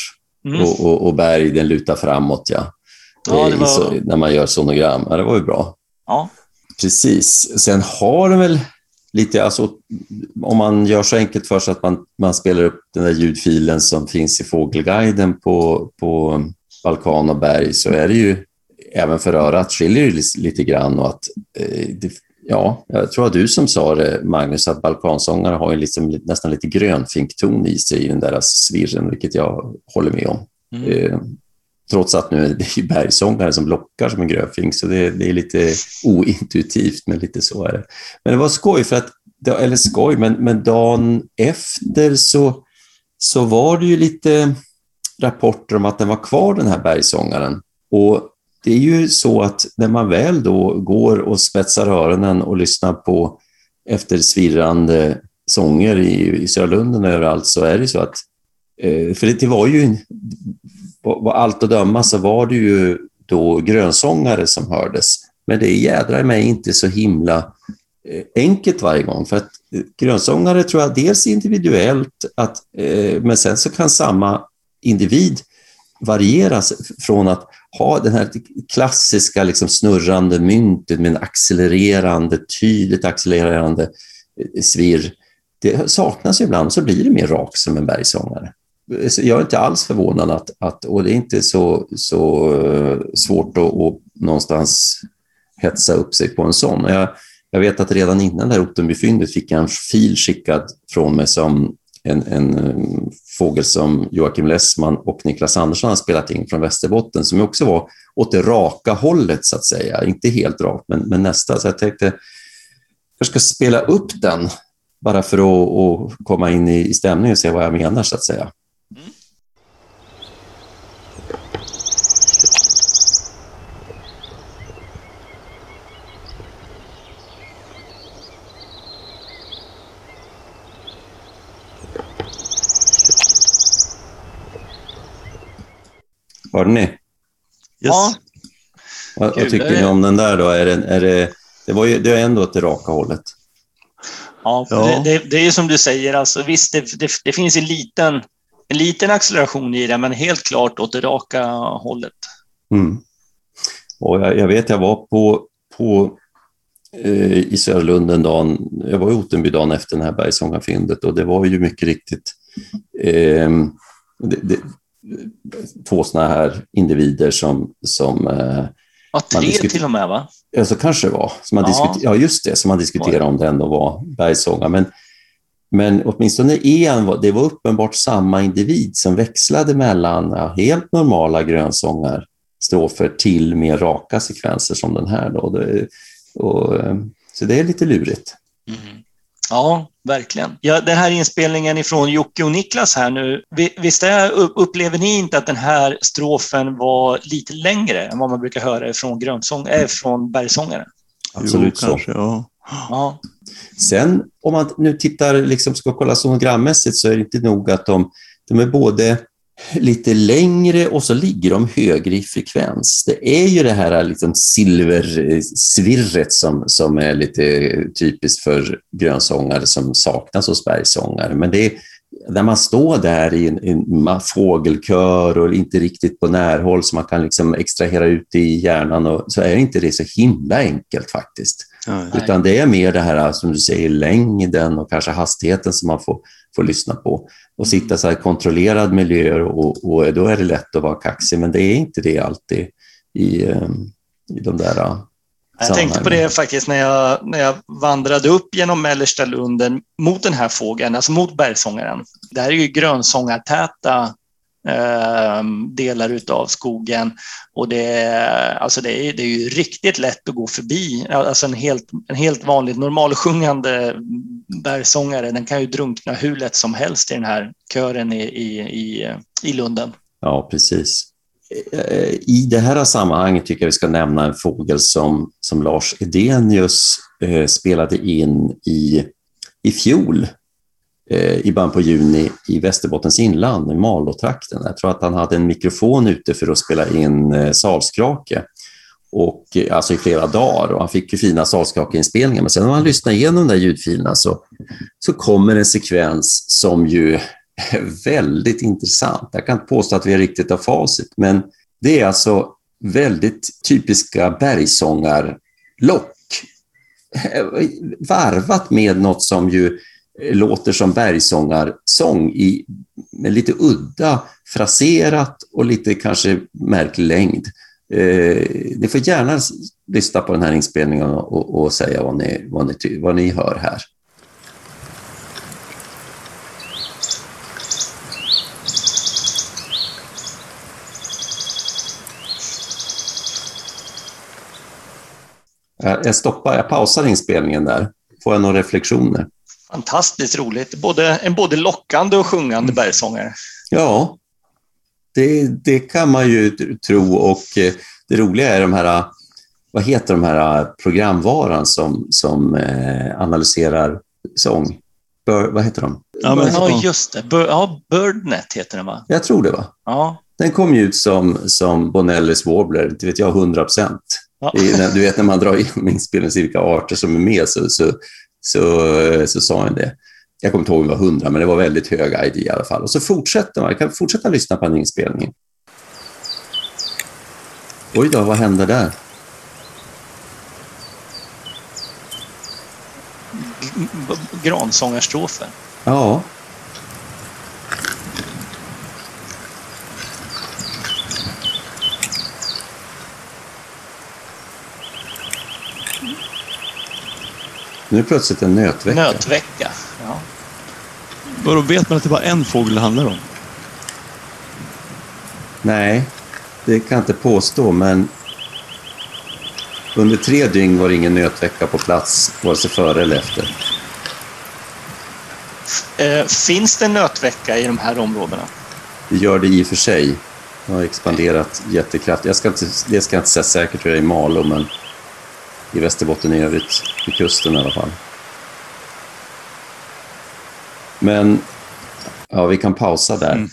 Mm. Och berg, den lutar framåt, ja. Ja, det var... när man gör sonogram. Ja, det var ju bra. Ja. Precis. Sen har de väl... Lite, alltså, om man gör så enkelt för sig att man spelar upp den där ljudfilen som finns i fågelguiden på Balkan och berg, så är det ju även för örat skiljer det lite grann. Och att, jag tror att du som sa det, Magnus, att balkansångare har ju liksom nästan lite grönfinkton i sig i den där svirren, vilket jag håller med om. Mm. Trots att nu är det bergsångare som lockar som en grövfink, så det är lite ointuitivt, men lite så är det. Men det var skoj, men dagen efter så var det ju lite rapporter om att den var kvar, den här bergsångaren. Och det är ju så att när man väl då går och spetsar öronen och lyssnar på efter svirrande sånger i Sörlunden och överallt, så är det så att, för det var ju... På allt att döma så var det ju då grönsångare som hördes. Men det jädrar mig inte så himla enkelt varje gång. För att grönsångare tror jag dels individuellt, men sen så kan samma individ varieras från att ha den här klassiska liksom snurrande myntet med en tydligt accelererande svirr. Det saknas ju ibland, så blir det mer rakt som en bergsångare. jag är inte alls förvånad att och det är inte så svårt att någonstans hetsa upp sig på en sån. Jag vet att redan innan det här Ottenbyfyndet fick jag en fil skickad från mig som en fågel som Joakim Lessman och Niklas Andersson har spelat in från Västerbotten, som också var åt det raka hållet så att säga. Inte helt rakt, men nästan. Så jag tänkte, jag ska spela upp den bara för att komma in i stämningen och se vad jag menar så att säga. Hörde ni? Yes. Ja. Vad tycker ni om den där då? Det var ändå åt det raka hållet. Ja, ja. Det är ju som du säger. Alltså, visst, det finns en liten acceleration i det, men helt klart åt det raka hållet. Mm. Och jag vet, jag var i Södra Lunden dagen, jag var i Ottenby dagen efter den här bergsångarfyndet, och det var ju mycket riktigt... två såna här individer som det till och med, va? Alltså kanske det var. Som man diskuterade om det ändå var bergsångar. Men åtminstone det var uppenbart samma individ som växlade mellan helt normala grönsångar, strofer, till mer raka sekvenser som den här. Då. Så det är lite lurigt. Mm. Ja, verkligen. Ja, den här inspelningen ifrån Jocke och Niklas här nu. Visst upplever ni inte att den här strofen var lite längre än vad man brukar höra från bergsångare? Absolut, jo, kanske, så. Ja. Sen om man nu tittar, liksom ska kolla sonogrammässigt, så är det inte nog att de är både lite längre och så ligger de högre i frekvens. Det är ju det här liksom silversvirret som är lite typiskt för grönsångare som saknas hos bergsångare. Men det är, när man står där i en fågelkör och inte riktigt på närhåll så man kan liksom extrahera ut i hjärnan, så är inte det så himla enkelt faktiskt. Nej. Utan det är mer det här som du säger, längden och kanske hastigheten som man får lyssna på. Och sitta så här i kontrollerad miljöer, och då är det lätt att vara kaxig, men det är inte det alltid i de där. Jag tänkte på det faktiskt när jag vandrade upp genom mellersta Lunden mot den här fågeln, alltså mot bergsångaren. Det här är ju grönsångartäta delar utav skogen, och det är ju riktigt lätt att gå förbi. Alltså en helt vanlig normalsjungande bärsångare, den kan ju drunkna hur lätt som helst i den här kören i Lunden. Ja, precis. I det här sammanhanget tycker jag vi ska nämna en fågel som Lars Edenius spelade in i fjol, i början på juni, i Västerbottens inland, i Malåtrakten. Jag tror att han hade en mikrofon ute för att spela in salskrake, och alltså i flera dagar, och han fick ju fina salskrakeinspelningar. Men sen när man lyssnar igenom de där ljudfilerna så kommer en sekvens som ju är väldigt intressant. Jag kan inte påstå att vi är riktigt av facit, men det är alltså väldigt typiska bergsångarlock varvat med något som ju låter som bergsångarsång med lite udda, fraserat och lite kanske märklig längd. Ni får gärna lyssna på den här inspelningen och säga vad ni hör här. Jag pausar inspelningen där. Får jag några reflektioner? Fantastiskt roligt. En både lockande och sjungande bergsångare. Ja, det kan man ju tro. Och det roliga är de här, vad heter de här programvaran som analyserar sång? Vad heter de? Ja, just det. Birdnet heter den, va? Jag tror det, va? Ja. Den kom ju ut som Bonellis Warbler, det vet jag, 100%. Ja. Du vet, när man drar in inspelningen cirka arter som är med så sa han det. Jag kommer inte ihåg om det var 100, men det var väldigt hög ID i alla fall. Och så fortsätter man. Jag kan fortsätta lyssna på den inspelningen. Oj då, vad hände där? Gransångarstrofen. Ja. Nu är plötsligt en nötvecka. Nötvecka, ja. Då vet man att det bara en fågel handlar om. Nej, det kan jag inte påstå, men under 3 dygn var det ingen nötvecka på plats, vare sig före eller efter. Finns det nötvecka i de här områdena? Det gör det i och för sig. Jag har expanderat jättekraftigt. Det ska jag inte säga säkert hur jag är i Malå, men i Västerbotten i övrigt, i kusten i alla fall. Men ja, vi kan pausa där.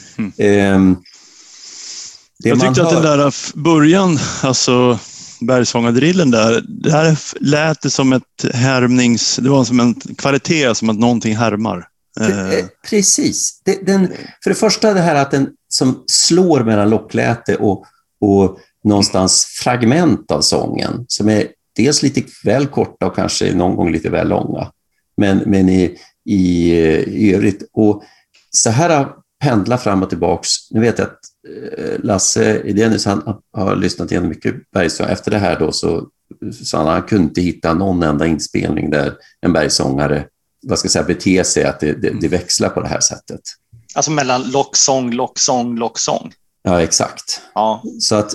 Jag tyckte att den där början, alltså bergsångadrillen där, det här lät det som ett härmnings... Det var som en kvalitet, som att någonting härmar. Precis. För det första det här att den som slår mellan lockläte och någonstans fragment av sången, som är dels lite väl korta och kanske någon gång lite väl långa, men i övrigt. Och så här pendla fram och tillbaks. Nu vet jag att Lasse Idenius, han har lyssnat igenom mycket bergsång. Efter det här då så han kunde inte hitta någon enda inspelning där en bergsångare, vad ska jag säga, beter sig, att det växlar på det här sättet. Alltså mellan locksång, locksång, locksång. Ja, exakt. Ja. Så att,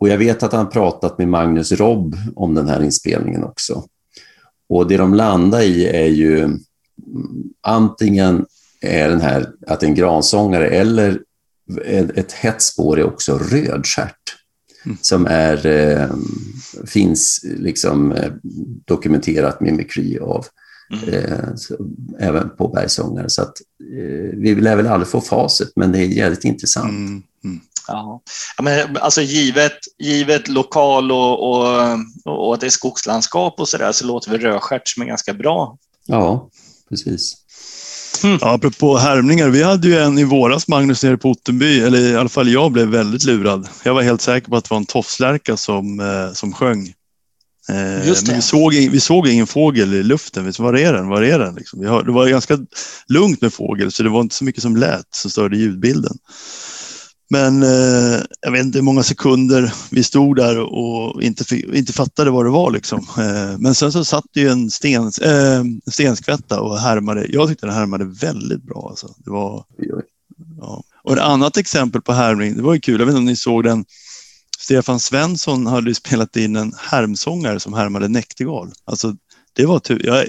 och jag vet att han pratat med Magnus Robb om den här inspelningen också. Och det de landar i är ju antingen är den här att en gransångare, eller ett hett spår är också rödstjärt, som är finns liksom dokumenterat mimikry av även på bergsångare. Så att vi vill väl aldrig få facit, men det är jävligt intressant. Ja, men alltså givet lokal och att det är skogslandskap och sådär, så låter vi rödstjärt som är ganska bra. Ja, precis. Ja, apropå härmningar, vi hade ju en i våras, Magnus, nere på Ottenby, eller i alla fall jag blev väldigt lurad. Jag var helt säker på att det var en tofslärka som sjöng. Men vi såg ingen fågel i luften. Vi sa, var är den? Liksom. Det var ganska lugnt med fågel, så det var inte så mycket som lät, så störde ljudbilden. Men jag vet inte hur många sekunder vi stod där och inte fattade vad det var. Liksom. Men sen så satt ju en stenskvätta och härmade. Jag tyckte den härmade väldigt bra. Alltså. Det var, ja. Och ett annat exempel på härmning, det var ju kul. Jag vet inte om ni såg den. Stefan Svensson hade ju spelat in en härmsångare som härmade näktergal. Alltså, det var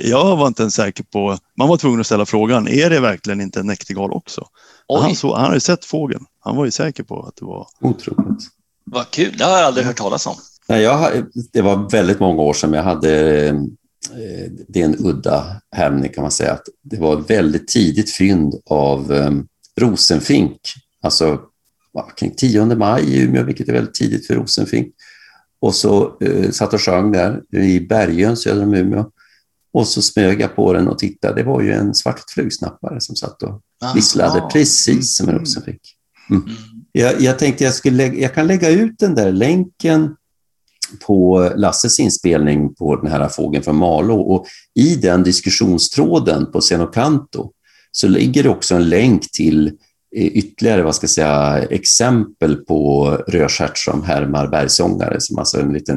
jag var inte ens säker på... Man var tvungen att ställa frågan, är det verkligen inte en näktergal också? Han hade sett fågeln. Han var ju säker på att det var... Otroligt. Vad kul, det har jag aldrig hört talas om. Nej, det var väldigt många år sedan jag hade... Det är en udda härmning, kan man säga. Att det var väldigt tidigt fynd av rosenfink. Alltså kring 10 maj i Umeå, vilket är väldigt tidigt för rosenfink. Och så satt och sjöng där i Bergön, söder om Umeå. Och så smög jag på den och tittade. Det var ju en svart flugsnappare som satt och visslade precis som en rosenfink. Jag tänkte jag kan lägga ut den där länken på Lasses inspelning på den här fågeln från Malå. Och i den diskussionstråden på Senokanto så ligger det också en länk till ytterligare, vad ska jag säga, exempel på rödstjärt som härmar bergsångare, som alltså en lite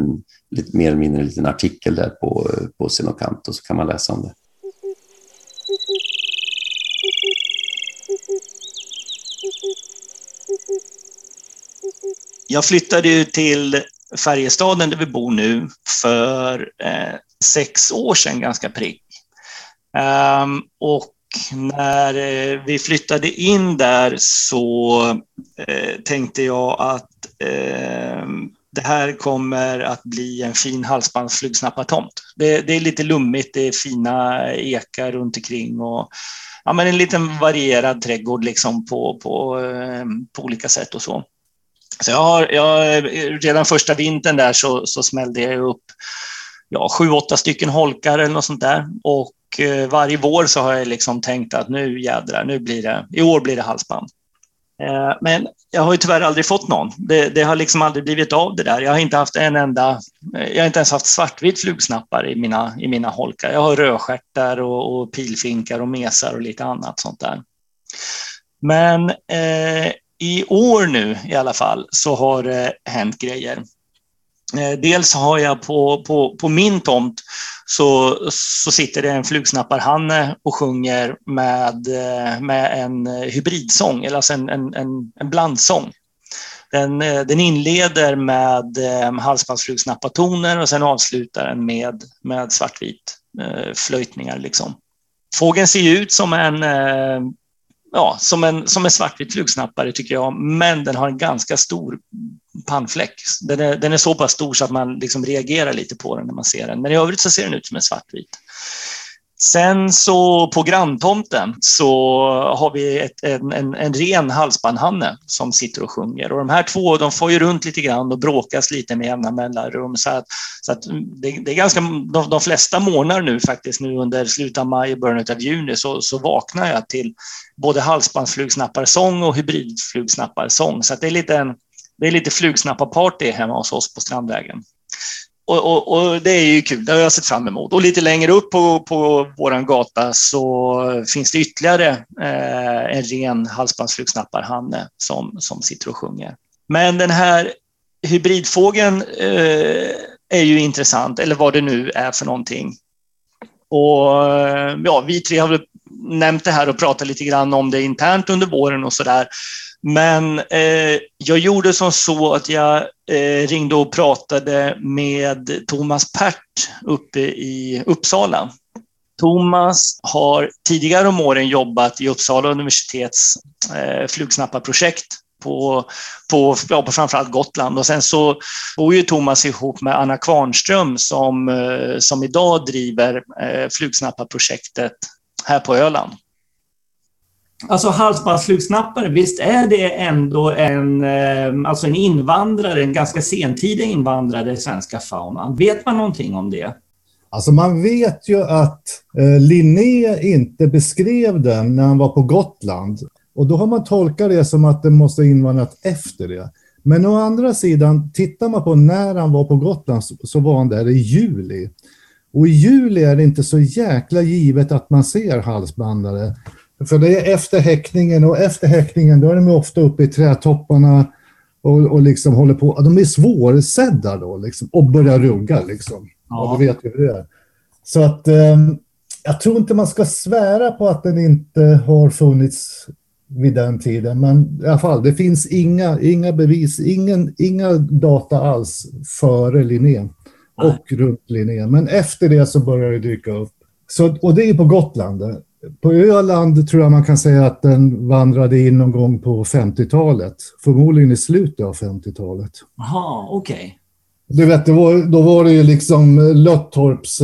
mer eller mindre en liten artikel där på Senokanto, så kan man läsa om det. Jag flyttade ju till Färjestaden där vi bor nu för 6 år sedan ganska prick. Och när vi flyttade in där så tänkte jag att det här kommer att bli en fin halsbandsflugsnappartomt. Det är lite lummigt, det är fina ekar runt omkring och ja, men en liten varierad trädgård liksom på olika sätt och så. Så redan första vintern där så smällde jag upp 7-8 stycken holkar eller något sånt där, och varje vår så har jag liksom tänkt att i år blir det halsband. Men jag har ju tyvärr aldrig fått någon. Det har liksom aldrig blivit av det där. Jag har inte haft ens haft svartvit flugsnappar i mina holkar. Jag har rödstjärtar och pilfinkar och mesar och lite annat sånt där. Men i år nu i alla fall så har det hänt grejer. Dels har jag på min tomt så sitter det en flugsnapparhanne och sjunger med en hybridsång, eller alltså en blandsång. Den inleder med halsbandsflugsnappartoner och sen avslutar den med svartvit flöjtningar. Liksom. Fågeln ser ju ut som en svartvit flugsnappare, tycker jag, men den har en ganska stor pannfläck. Den är så pass stor så att man liksom reagerar lite på den när man ser den. Men i övrigt så ser den ut som en svartvit. Sen så på granntomten så har vi en ren halsbandhanne som sitter och sjunger. Och de här två, de får ju runt lite grann och bråkas lite med jämna mellanrum. Så att det är ganska, de flesta månader nu faktiskt, nu under slutet av maj och början av juni, så vaknar jag till både halsbandsflugsnapparsång och hybridflugsnapparsång. Så att det är lite flugsnapparparty hemma hos oss på Strandvägen. Och det är ju kul, det har jag sett fram emot. Och lite längre upp på våran gata så finns det ytterligare en ren halsbandsflugsnapparhanne som sitter och sjunger. Men den här hybridfågeln är ju intressant, eller vad det nu är för någonting. Och ja, vi tre har nämnt det här och pratat lite grann om det internt under våren och sådär. Men jag gjorde som så att jag ringde och pratade med Thomas Pärt uppe i Uppsala. Thomas har tidigare om åren jobbat i Uppsala universitets flugsnapparprojekt på framförallt Gotland. Och sen så bor ju Thomas ihop med Anna Kvarnström som idag driver flugsnapparprojektet här på Öland. Alltså halsbandsflugsnappare, visst är det ändå en invandrare, en ganska sentida invandrare i svenska faunan. Vet man någonting om det? Alltså man vet ju att Linné inte beskrev den när han var på Gotland. Och då har man tolkat det som att den måste ha invandrat efter det. Men å andra sidan, tittar man på när han var på Gotland så var han där i juli. Och i juli är det inte så jäkla givet att man ser halsbandare. För det är efter häckningen, och efter häckningen då är de ofta uppe i trädtopparna och liksom håller på. De är svårsedda då liksom, och börjar rugga liksom. Ja. Ja, du vet ju hur det är. Så att jag tror inte man ska svära på att den inte har funnits vid den tiden. Men i alla fall, det finns inga bevis, inga data alls före Linné och runt Linné. Men efter det så börjar det dyka upp. Så, och det är ju på Gotland. På Öland tror jag man kan säga att den vandrade in någon gång på 50-talet. Förmodligen i slutet av 50-talet. Jaha, okej. Okay. Du vet, då var det ju liksom Löttorps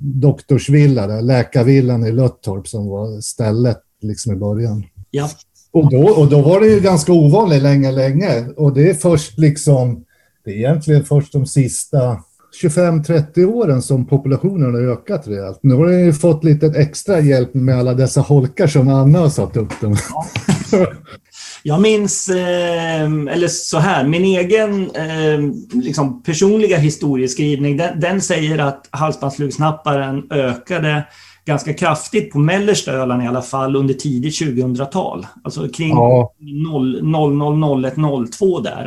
doktorsvilla, där, läkarvillan i Löttorp som var stället liksom i början. Ja. Och då var det ju ganska ovanligt länge. Och det är först liksom, det är egentligen först de sista 25-30 åren som populationen har ökat rejält. Nu har ni fått lite extra hjälp med alla dessa holkar som Anna har satt upp dem. Ja. Jag minns, eller så här, min egen liksom personliga historieskrivning, den säger att halsbandsflugsnapparen ökade ganska kraftigt på mellersta Öland i alla fall under tidigt 2000-tal. Alltså kring 0001-02 där.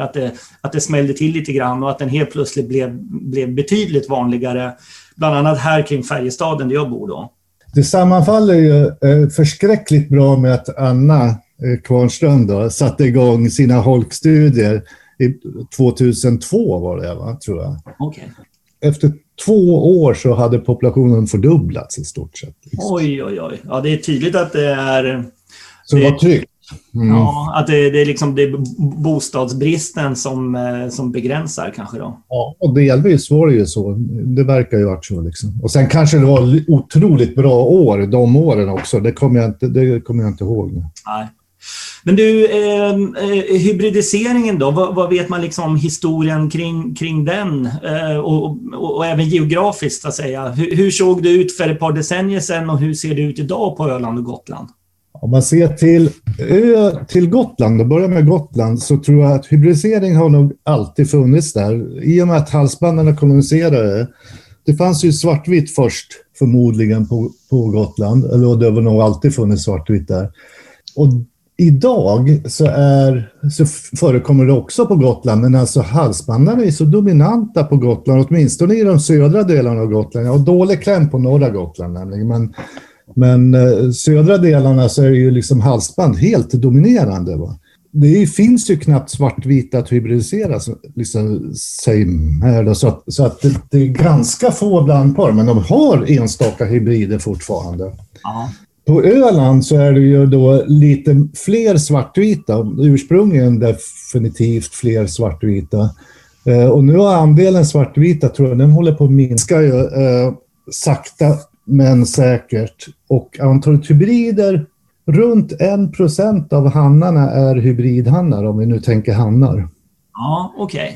Att det smällde till lite grann och att den helt plötsligt blev betydligt vanligare. Bland annat här kring Färjestaden där jag bor då. Det sammanfaller ju förskräckligt bra med att Anna Kvarnström då satte igång sina holkstudier i 2002 var det, va, tror jag. Okej. Okay. Efter 2 år så hade populationen fördubblats i stort sett. Liksom. Oj. Ja, det är tydligt att det är... Så det var tryggt. Mm. Ja, att det är liksom det är bostadsbristen som begränsar kanske då. Ja, och delvis var det ju så. Det verkar ju vara så liksom. Och sen kanske det var otroligt bra år, de åren också. Det kommer jag inte ihåg. Nej. Men du, hybridiseringen då, vad vet man liksom om historien kring den och även geografiskt att säga? Hur såg det ut för ett par decennier sedan och hur ser det ut idag på Öland och Gotland? Om man ser till Gotland och börjar med Gotland så tror jag att hybridisering har nog alltid funnits där. I och med att halsbandarna kommunicerade, det fanns ju svartvitt först förmodligen på Gotland, eller det har nog alltid funnits svartvitt där. Och Idag så förekommer det också på Gotland, men alltså halsbandarna är så dominanta på Gotland, åtminstone i de södra delarna av Gotland. Jag har dålig kläm på norra Gotland nämligen, men södra delarna så är ju liksom halsband helt dominerande, va? Det finns ju knappt svartvita att hybridisera liksom, så att det är ganska få blandpar, men de har enstaka hybrider fortfarande. Ja. På Öland så är det ju då lite fler svartvita, ursprungligen definitivt fler svartvita. Och nu har andelen svartvita, tror jag, den håller på att minska sakta men säkert. Och antalet hybrider, runt 1% av hannarna är hybridhannar, om vi nu tänker hannar. Ja, okej. Okay.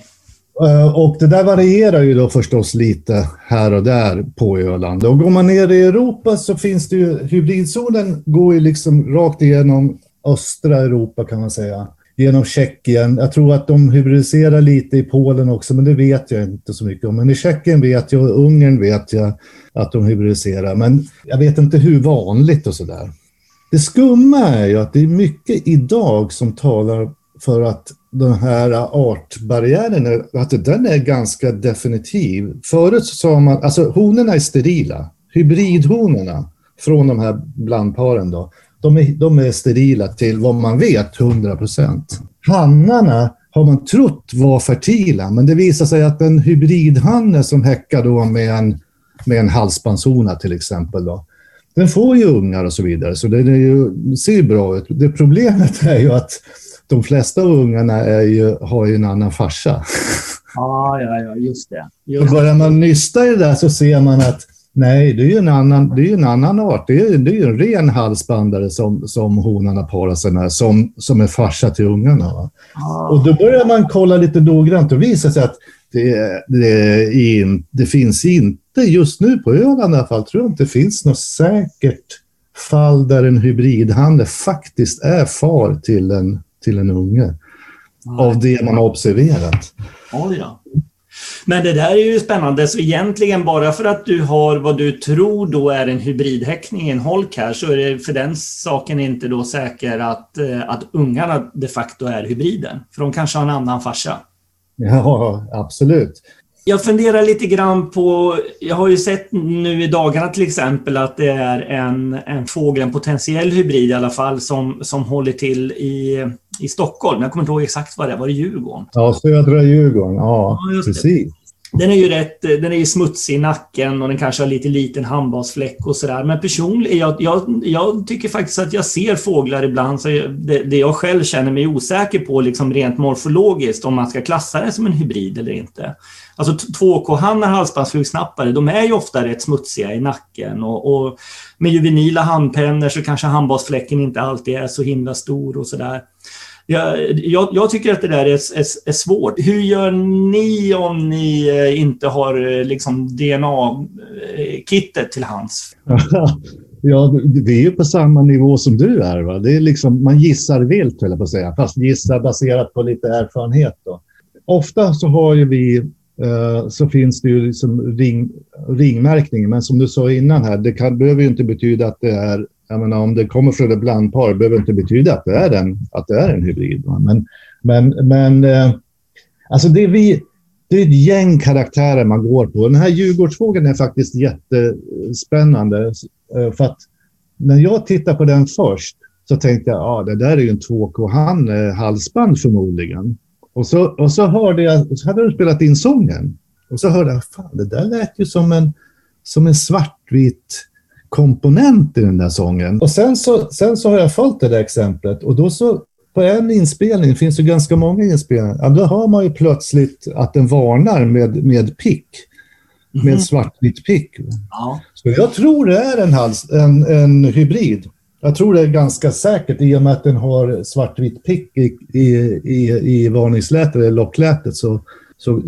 Och det där varierar ju då förstås lite här och där på Öland. Och går man ner i Europa så finns det ju, hybridzonen går ju liksom rakt igenom östra Europa kan man säga. Genom Tjeckien. Jag tror att de hybridiserar lite i Polen också, men det vet jag inte så mycket om. Men i Tjeckien vet jag, och Ungern vet jag att de hybridiserar. Men jag vet inte hur vanligt och sådär. Det skumma är ju att det är mycket idag som talar för att den här artbarriären, att den är ganska definitiv. Förut så sa man, alltså honorna är sterila. Hybridhonorna från de här blandparen då, de är sterila till vad man vet, 100%. Hannarna har man trott var fertila, men det visar sig att en hybridhanne som häckar då med en halsbandshona till exempel då, den får ju ungar och så vidare, så det ser ju bra ut. Det problemet är ju att de flesta ungarna har ju en annan farsa. Ja, just det. Och börjar man nysta i det där så ser man att nej, det är ju en annan art. Det är ju en ren halsbandare som honarna parar sig med, som är farsa till ungarna. Va? Ah. Och då börjar man kolla lite noggrant och visar sig att det finns inte, just nu på Öland i alla fall, tror jag inte det finns något säkert fall där en hybridhanne faktiskt är far till en unge. Ah. Av det man har observerat. Ah, ja. Men det där är ju spännande, så egentligen bara för att du har vad du tror då är en hybridhäckning i en holk här, så är det för den saken inte då säker att ungarna de facto är hybriden, för de kanske har en annan farsa. Ja, absolut. Jag funderar lite grann på, jag har ju sett nu i dagarna till exempel att det är en fågel, en potentiell hybrid i alla fall, som håller till i Stockholm. Jag kommer inte ihåg exakt vad det var, det Djurgården? Ja, södra Djurgården, ja precis. Den är ju smutsig i nacken och den kanske har lite liten handbasfläck och sådär. Men personligen, jag tycker faktiskt att jag ser fåglar ibland, så det jag själv känner mig osäker på liksom rent morfologiskt, om man ska klassa den som en hybrid eller inte. Alltså 2K-hannar, halsbandsflugsnappare, de är ju ofta rätt smutsiga i nacken. Och med juvenila handpennor så kanske handbasfläcken inte alltid är så himla stor och sådär. Jag tycker att det där är svårt. Hur gör ni om ni inte har liksom DNA-kittet till hands? Ja, vi är ju på samma nivå som du är, va? Det är liksom, man gissar vilt, vill jag säga, fast gissar baserat på lite erfarenhet då. Ofta så har ju vi, så finns det ju liksom ringmärkning, men som du sa innan här, det behöver ju inte betyda att det är, jag menar, om det kommer från ett blandpar behöver inte betyda att det är en hybrid. Men alltså det är ett gäng karaktärer man går på. Den här Djurgårdsfågeln är faktiskt jättespännande, för att när jag tittar på den först så tänkte jag, det där är ju en 2K-hanne halsband förmodligen. Och så hörde jag, så hade de spelat in sången. Och så hörde jag, fan, det där lät ju som en svartvit komponent i den där sången. Och sen så har jag följt det där exemplet, och då så på en inspelning, finns det ganska många inspelningar, då hör man ju plötsligt att den varnar med pick. Mm-hmm. Med svartvitt pick. Ja. Så jag tror det är en hybrid. Jag tror det är ganska säkert, i och med att den har svartvitt pick i varningslätet eller locklätet, så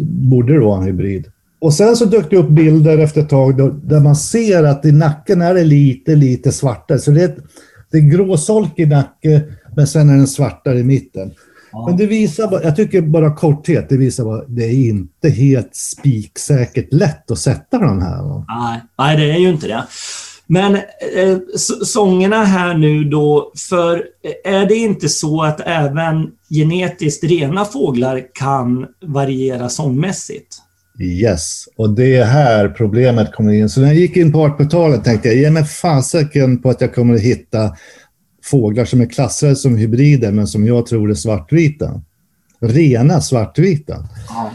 borde det vara en hybrid. Och sen så dök det upp bilder efter ett tag där man ser att i nacken är det lite svartare. Så det är gråsolk i nacken, men sen är den svartare i mitten. Ja. Men det visar, jag tycker bara korthet, det visar bara, det är inte helt spiksäkert lätt att sätta de här. Nej, det är ju inte det. Men sångerna här nu då, för är det inte så att även genetiskt rena fåglar kan variera sångmässigt? Yes, och det är här problemet kommer in. Så när jag gick in på artportalen tänkte jag, ge mig fansäken på att jag kommer att hitta fåglar som är klassade som hybrider men som jag tror är svartvita. Rena svartvita. Ja.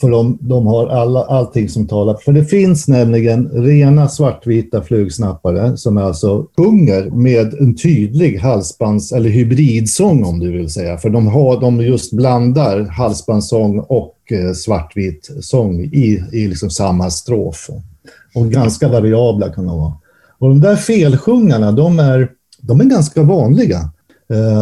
För de har allting som talar. För det finns nämligen rena svartvita flugsnappare som är alltså unger med en tydlig halsbands- eller hybridsång om du vill säga. För de just blandar halsbandsång och svartvit sång i liksom samma strof. Och ganska variabla kan de vara. Och de där felsjungarna, de är ganska vanliga.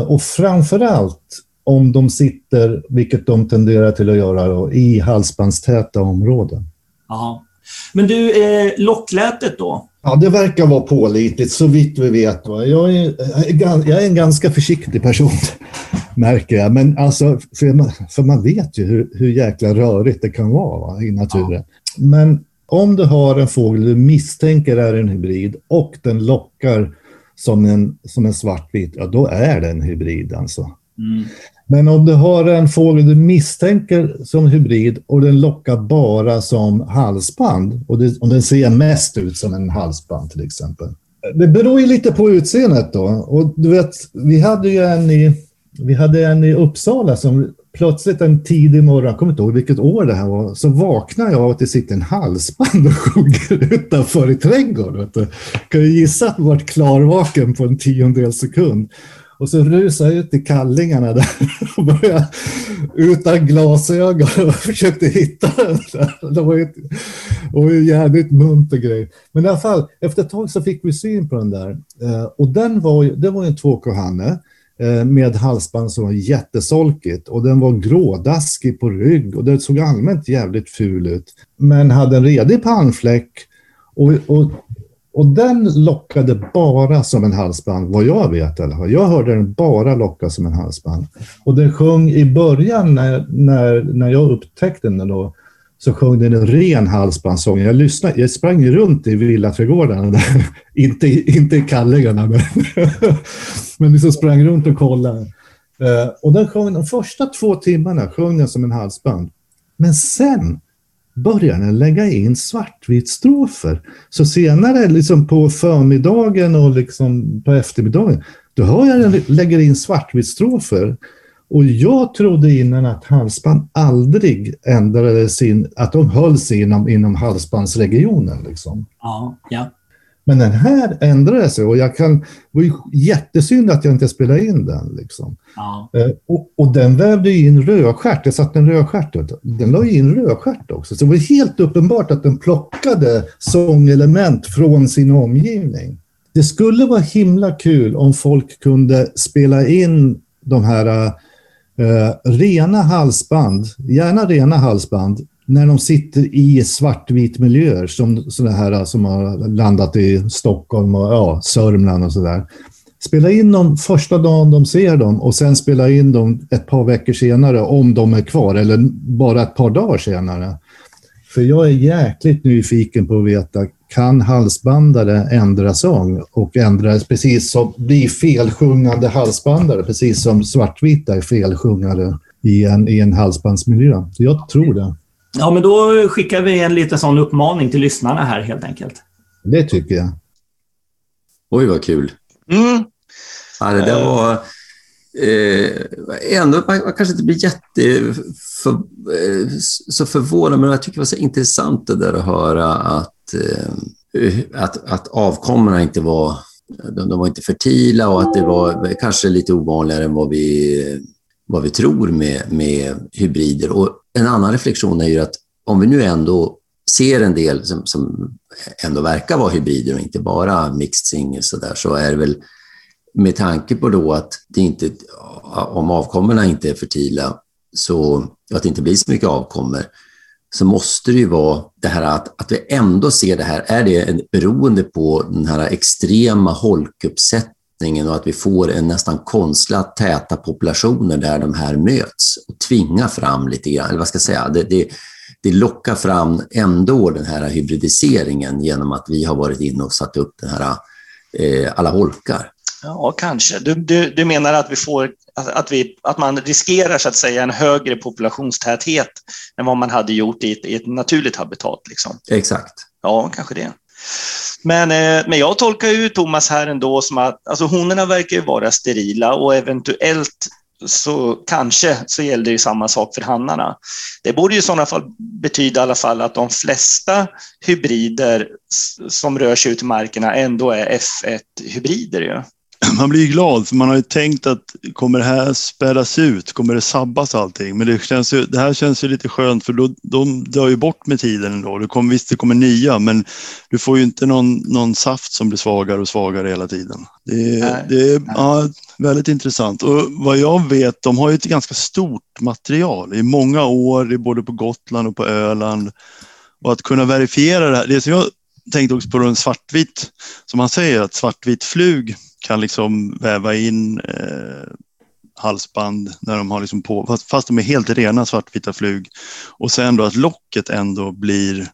Och framförallt om de sitter, vilket de tenderar till att göra då, i halsbandstäta områden. Ja. Men du, locklätet då? Ja, det verkar vara pålitligt så vitt vi vet. Va? Jag är en ganska försiktig person, märker jag. Men alltså, för man vet ju hur jäkla rörigt det kan vara, va, i naturen. Ja. Men om du har en fågel du misstänker är en hybrid och den lockar som en svartvit, ja, då är det en hybrid alltså. Mm. Men om du har en fågel du misstänker som hybrid och den lockar bara som halsband och den ser mest ut som en halsband till exempel. Det beror ju lite på utseendet då. Och du vet, vi hade en i Uppsala som plötsligt en tidig morgon, jag kommer inte ihåg vilket år det här var, så vaknar jag och det sitter en halsband och sjunger utanför i trädgården. Vet du? Kan du gissa att man varit klarvaken på en 10:e sekund? Och så rusade jag ut i kallingarna där och började utan glasögon och försökte hitta den där. Det var ju jävligt munter grej. Men i alla fall, efter ett tag så fick vi syn på den där. Och det var en tvåkohanne med halsband som var jättesolkigt. Och den var grådaskig på rygg och det såg allmänt jävligt ful ut. Men hade en redig pannfläck och den lockade bara som en halsband, vad jag vet. Eller? Jag hörde den bara locka som en halsband. Och den sjöng i början, när jag upptäckte den då, så sjöng den en ren halsbandsång. Jag sprang runt i villaträdgården, inte i kallingarna, men liksom sprang runt och kollade. Och den sjöng de första 2 timmarna sjöng den som en halsband. Men sen börjar den lägga in svartvit strofer. Så senare liksom på förmiddagen och liksom på eftermiddagen, då hör jag den lägger in svartvit strofer. Och jag trodde innan att halsband aldrig ändrade att de höll sig inom halsbandsregionen. Liksom. Ja. Men den här ändrade sig och det var ju jättesynd att jag inte spelade in den. Liksom. Ja. Och den vävde in rödstjärt. Jag satte en rödstjärt. Den la in rödstjärt också. Så det var helt uppenbart att den plockade sångelement från sin omgivning. Det skulle vara himla kul om folk kunde spela in de här rena halsband, gärna rena halsband, när de sitter i svartvit miljöer som sådana här som har landat i Stockholm och Sörmland och sådär. Spela in dem första dagen de ser dem och sen spela in dem ett par veckor senare om de är kvar eller bara ett par dagar senare. För jag är jäkligt nyfiken på att veta, kan halsbandare ändra sång och ändra precis som blir felsjungande halsbandare, precis som svartvita är felsjungare i en halsbandsmiljö. Så jag tror det. Ja, men då skickar vi en liten sån uppmaning till lyssnarna här helt enkelt. Det tycker jag. Oj, vad kul. Mm. Ja, det där var ändå, man kanske inte blir så förvånad, men jag tycker det var så intressant det där att höra att avkommorna inte var, de var inte fertila och att det var kanske lite ovanligare än vad vi tror med hybrider. Och en annan reflektion är ju att om vi nu ändå ser en del som ändå verkar vara hybrider och inte bara mixed singles och där, så är det väl med tanke på då att det inte, om avkommorna inte är fertila så att det inte blir så mycket avkommor, så måste det ju vara det här att vi ändå ser det här, är det beroende på den här extrema holkuppsätt och att vi får en nästan konstlat täta populationer där de här möts och tvingar fram lite grann, eller vad ska jag säga, det det lockar fram ändå den här hybridiseringen genom att vi har varit inne och satt upp den här alla holkar. Ja, kanske. Du menar att vi får att man riskerar så att säga en högre populationstäthet än vad man hade gjort i ett naturligt habitat liksom. Exakt. Ja, kanske det. Men jag tolkar ju Thomas här ändå som att alltså honorna verkar ju vara sterila och eventuellt så kanske så gällde ju samma sak för hannarna. Det borde ju i sådana fall betyda i alla fall att de flesta hybrider som rör sig ut i markerna ändå är F1-hybrider ju. Man blir glad för man har ju tänkt att kommer det här spädas ut, kommer det sabbas allting, men det här känns ju lite skönt för då, de dör ju bort med tiden ändå. Det kommer nya, men du får ju inte någon saft som blir svagare och svagare hela tiden. Det är ja, väldigt intressant och vad jag vet, de har ju ett ganska stort material i många år, både på Gotland och på Öland, och att kunna verifiera det här, det som jag tänkte också på den svartvit, som man säger att svartvit flug kan liksom väva in halsband när de har liksom på, fast de är helt rena svartvita flug, och sen då att locket ändå blir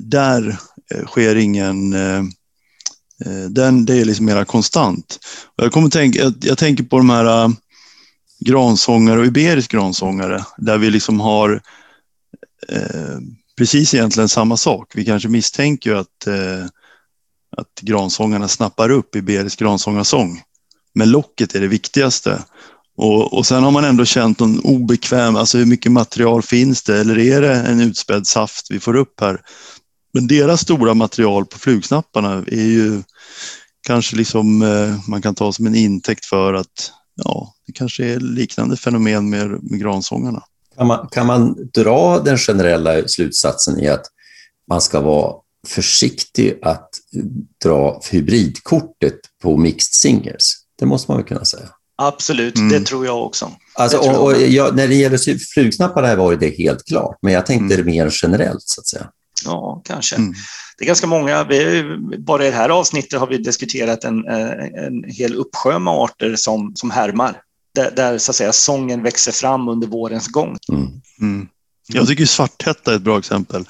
där sker ingen det är liksom mera konstant. Och jag tänker på de här gransångare och iberisk gransångare där vi liksom har precis egentligen samma sak. Vi kanske misstänker ju att gransångarna snappar upp iberisk gransångarsång. Men locket är det viktigaste. Och sen har man ändå känt en obekväm, alltså hur mycket material finns det? Eller är det en utspädd saft vi får upp här? Men deras stora material på flugsnapparna är ju kanske liksom, man kan ta som en intäkt för att ja, det kanske är liknande fenomen med gransångarna. Kan man dra den generella slutsatsen i att man ska vara försiktig att dra hybridkortet på mixed singers? Det måste man väl kunna säga. Absolut, det tror jag också. Alltså, när det gäller flugsnappar här var det helt klart, men jag tänkte det mer generellt så att säga. Ja, kanske. Det är ganska många, bara i det här avsnittet har vi diskuterat en hel uppsjö med arter som härmar. Där så att säga sången växer fram under vårens gång. Jag tycker svarthätta är ett bra exempel.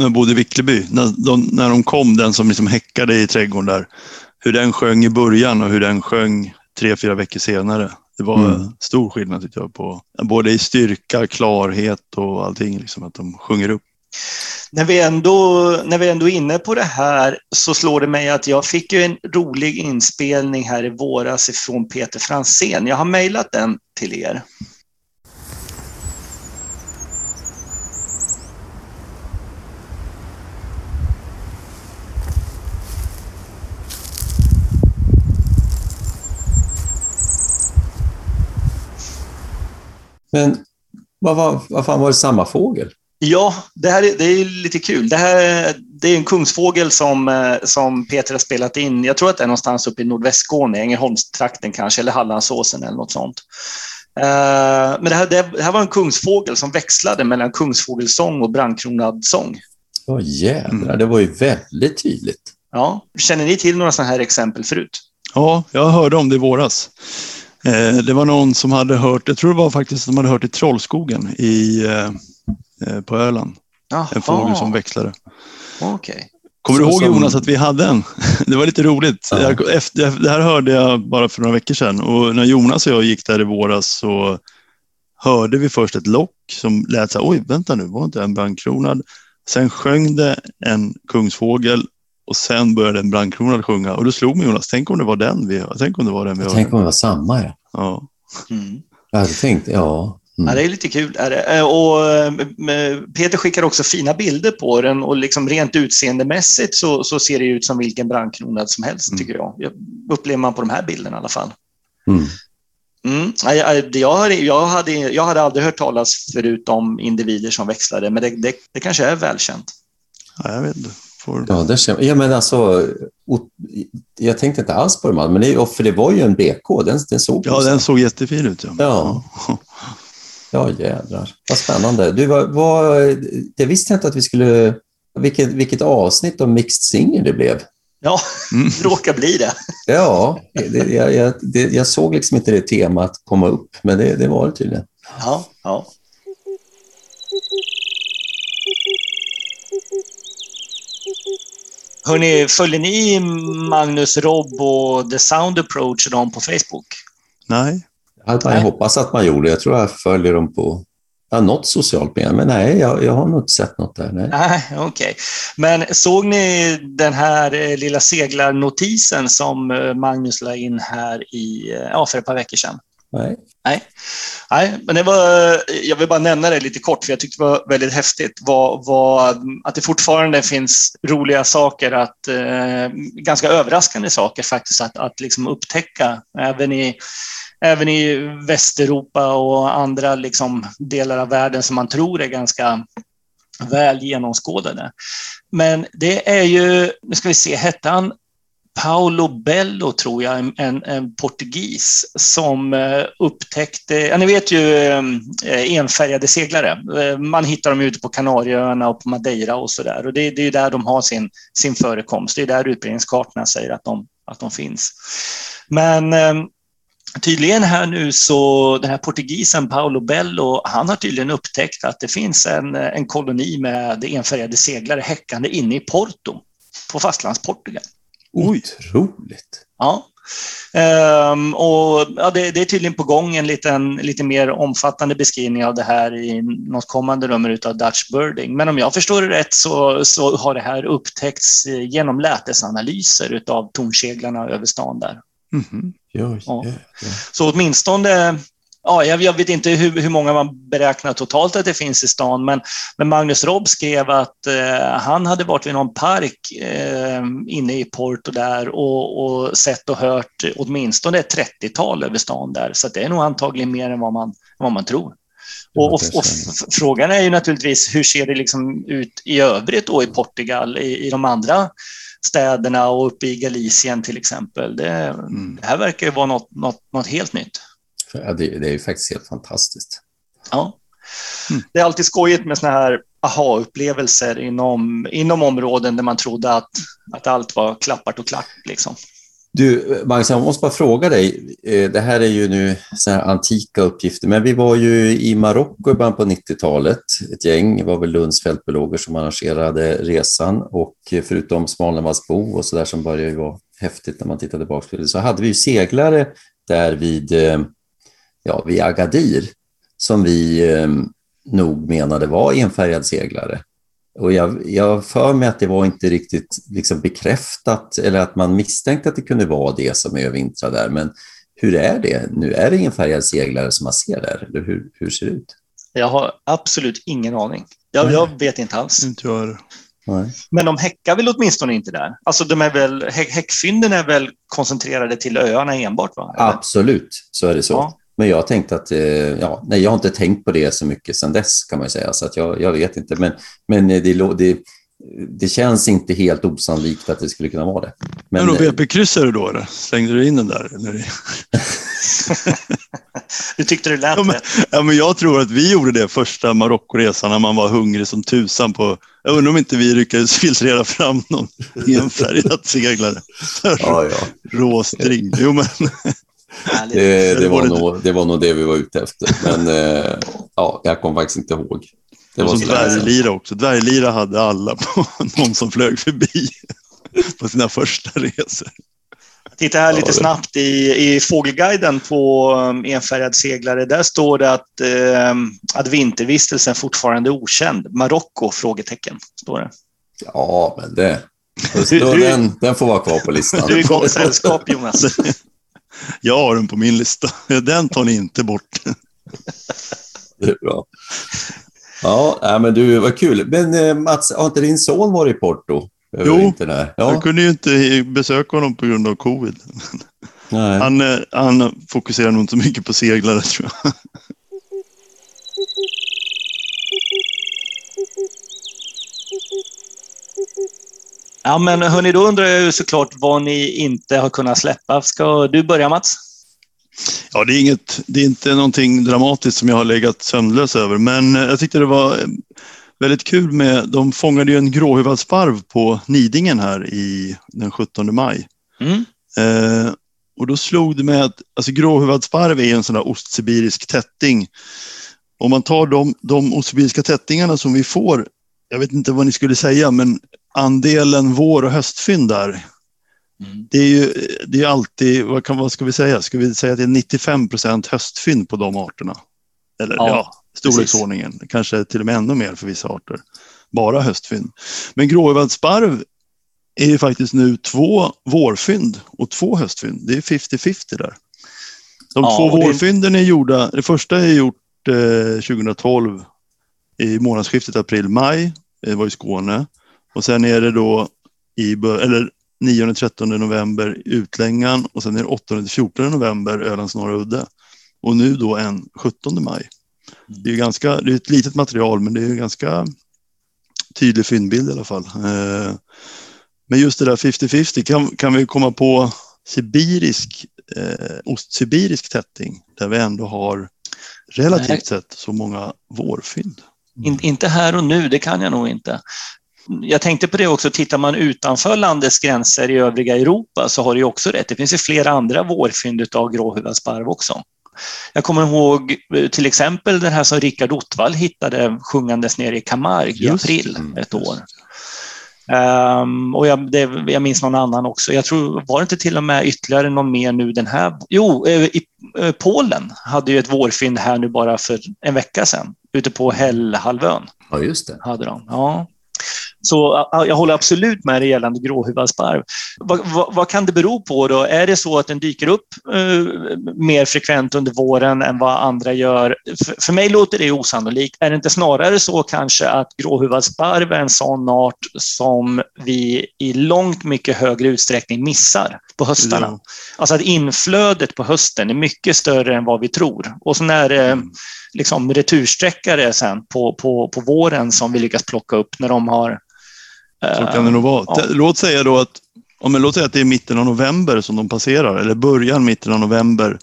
Jag bodde i Vickleby. När de kom, den som liksom häckade i trädgården där. Hur den sjöng i början och hur den sjöng 3-4 veckor senare. Det var stor skillnad tycker jag på. Både i styrka, klarhet och allting. Liksom, att de sjunger upp. När vi ändå är inne på det här så slår det mig att jag fick ju en rolig inspelning här i våras ifrån Peter Fransén. Jag har mejlat den till er. Men vad fan var det samma fågel? Ja, det är lite kul. Det är en kungsfågel som Peter har spelat in. Jag tror att det är någonstans uppe i nordvästskåne, Ängelholmstrakten kanske, eller Hallandsåsen eller något sånt. Men det här var en kungsfågel som växlade mellan kungsfågelsång och brandkronadsång. Åh jävlar, det var ju väldigt tydligt. Ja, känner ni till några sådana här exempel förut? Ja, jag hörde om det i våras. Det var någon som hade hört, jag tror det var faktiskt som hade hört i Trollskogen på Öland. Aha. En fågel som växlade. Okay. Kommer du ihåg Jonas att vi hade en? Det var lite roligt. Ja. Det här hörde jag bara för några veckor sedan. Och när Jonas och jag gick där i våras så hörde vi först ett lock som lät så här, oj vänta nu, var inte en brandkronad? Sen sjöng det en kungsfågel. Och sen började en brandkronad sjunga. Och då slog mig Jonas, tänk om det var den vi hörde. Tänk om det var samma, ja. Ja. Mm. Jag hade tänkt, ja. Mm. Ja, det är lite kul. Är det? Och Peter skickar också fina bilder på den. Och liksom rent utseendemässigt så ser det ut som vilken brandkronad som helst, tycker jag. Jag upplever man på de här bilderna i alla fall. Mm. Mm. Jag hade aldrig hört talas förut om individer som växlade. Men det kanske är välkänt. Ja, jag vet inte. Ja, men alltså, jag tänkte inte alls på det, men det var ju en BK, den såg. Ja, den såg jättefin ut. Ja, jädrar. Vad spännande. Du, det visste jag inte att vi skulle, vilket avsnitt om mixed singer det blev. Ja, det råkar bli det. Ja, jag såg liksom inte det temat komma upp, men det var det tydligen. Ja. Hörrni, följer ni Magnus, Rob och The Sound Approach dem på Facebook? Nej. Jag hoppas att man gjorde. Jag tror jag följer dem på något socialt media, men nej, jag har nog inte sett något där. Nej, okej. Men såg ni den här lilla seglarnotisen som Magnus la in här för ett par veckor sedan? Nej, men det var, jag vill bara nämna det lite kort för jag tyckte det var väldigt häftigt att det fortfarande finns roliga saker, att ganska överraskande saker faktiskt att liksom upptäcka även i Västeuropa och andra liksom delar av världen som man tror är ganska väl genomskådade. Men det är ju, nu ska vi se, hette han Paulo Bello, tror jag, en portugis som upptäckte, ni vet ju, enfärgade seglare. Man hittar dem ute på Kanarieöarna och på Madeira och sådär. Och det är ju där de har sin förekomst. Det är där utbredningskartorna säger att de finns. Men tydligen här nu så den här portugisen Paulo Bello, han har tydligen upptäckt att det finns en koloni med enfärgade seglare häckande inne i Porto på fastlandsportugal. Otroligt. Ja. Det är tydligen på gång en lite mer omfattande beskrivning av det här i något kommande nummer av Dutch Birding. Men om jag förstår det rätt så har det här upptäckts genom lätesanalyser av tornseglarna över stan där. Mm-hmm. Ja. Så åtminstone... Ja, jag vet inte hur många man beräknar totalt att det finns i stan, men Magnus Robb skrev att han hade varit vid någon park inne i Porto där och sett och hört åtminstone ett 30-tal över stan där. Så det är nog antagligen mer än vad man tror. Och frågan är ju naturligtvis, hur ser det liksom ut i övrigt då i Portugal, i de andra städerna och uppe i Galicien till exempel. Det här verkar ju vara något helt nytt. Det är ju faktiskt helt fantastiskt. Ja. Det är alltid skojigt med såna här aha-upplevelser inom områden där man trodde att allt var klappat och klart. Liksom. Du, Magnus, jag måste bara fråga dig. Det här är ju nu såna här antika uppgifter, men vi var ju i Marocko i början på 90-talet. Ett gäng, det var väl Lunds fältbiologer som arrangerade resan, och förutom Smallandsbo och sådär som började ju vara häftigt när man tittade tillbaka, så hade vi ju seglare där vid Agadir, som vi nog menade var enfärgad seglare. Och jag för mig att det var inte riktigt liksom bekräftat, eller att man misstänkte att det kunde vara det som övervintrar där. Men hur är det? Nu är det enfärgad seglare som man ser där, eller hur ser det ut? Jag har absolut ingen aning. Jag vet inte alls. Inte jag. Nej. Men de häckar väl åtminstone inte där? Alltså häckfynden är väl koncentrerade till öarna enbart, va? Eller? Absolut, så är det så. Ja. Men jag tänkte att, jag har inte tänkt på det så mycket sedan dess, kan man säga, så att jag vet inte. Men det känns inte helt osannolikt att det skulle kunna vara det. Men då BP-kryssade du då, eller? Slängde du in den där? Eller? Du tyckte det lät rätt. Ja, men jag tror att vi gjorde det första Marockoresan när man var hungrig som tusan på... Jag undrar om inte vi lyckades filtrera fram någon enfärgad seglare. Ja. Råstring. Jo, men... Det var nog det vi var ute efter. Men jag kom faktiskt inte ihåg. Det var som dvärglira också. Dvärglira hade alla på någon som flög förbi på sina första resor. Titta här lite snabbt i fågelguiden på enfärgad seglare. Där står det att vintervistelsen fortfarande är okänd. Marocko? Står det. Ja, men det... Den får vara kvar på listan. Du är i gott sällskap, Jonas. Jag har den på min lista. Den tar ni inte bort. Det är bra. Ja, men du, vad kul. Men Mats, har inte din son varit i Porto? Jo, jag kunde ju inte besöka honom på grund av covid. Nej. Han fokuserar nog inte mycket på seglare, tror jag. Ja, men hörni, då undrar jag ju såklart vad ni inte har kunnat släppa. Ska du börja, Mats? Ja, det är inte någonting dramatiskt som jag har legat sömnlös över. Men jag tyckte det var väldigt kul med... De fångade ju en gråhuvudsparv på Nidingen här den 17 maj. Mm. Och då slog det mig att... Alltså, gråhuvudsparv är en sån där ostsibirisk tätting. Om man tar de ostsibiriska tättingarna som vi får... Jag vet inte vad ni skulle säga, men... andelen vår- och höstfynd där, det är ju alltid, vad ska vi säga? Ska vi säga att det är 95% höstfynd på de arterna? Eller storleksordningen. Precis. Kanske till och med ännu mer för vissa arter. Bara höstfynd. Men gråövadsparv är ju faktiskt nu 2 vårfynd och 2 höstfynd. Det är 50-50 där. De 2 vårfynden är gjorda, det första är gjort 2012 i månadsskiftet april-maj. Det var i Skåne. Och sen är det då eller 9-13 november Utlängan och sen är det 8-14 november Ölands norra udde. Och nu då en 17 maj. Det är ju ganska, det är ett litet material men det är ju ganska tydlig fyndbild i alla fall. Men just det där 50-50 kan vi komma på sibirisk, ostsibirisk tätting där vi ändå har relativt sett så många vårfynd. Inte här och nu, det kan jag nog inte. Jag tänkte på det också, tittar man utanför landets gränser i övriga Europa så har det ju också rätt. Det finns ju flera andra vårfynd av gråhuvudsparv också. Jag kommer ihåg till exempel den här som Rickard Ottvall hittade sjungandes nere i Camargue i april ett år. Och jag minns någon annan också. Jag tror, var det inte till och med ytterligare någon mer nu den här? Jo, i Polen hade ju ett vårfynd här nu bara för en vecka sedan. Ute på Hällhalvön. Ja, just det. Hade de, Så jag håller absolut med det gällande gråhuvudsparv. Vad kan det bero på då? Är det så att den dyker upp mer frekvent under våren än vad andra gör? För mig låter det osannolikt. Är det inte snarare så kanske att gråhuvudsparv är en sån art som vi i långt mycket högre utsträckning missar på höstarna? Ja. Alltså att inflödet på hösten är mycket större än vad vi tror. Och så när liksom retursträckare sen på våren som vi lyckas plocka upp när de har... Så kan det nog vara. Låt säga då att det är mitten av november som de passerar, eller början mitten av november.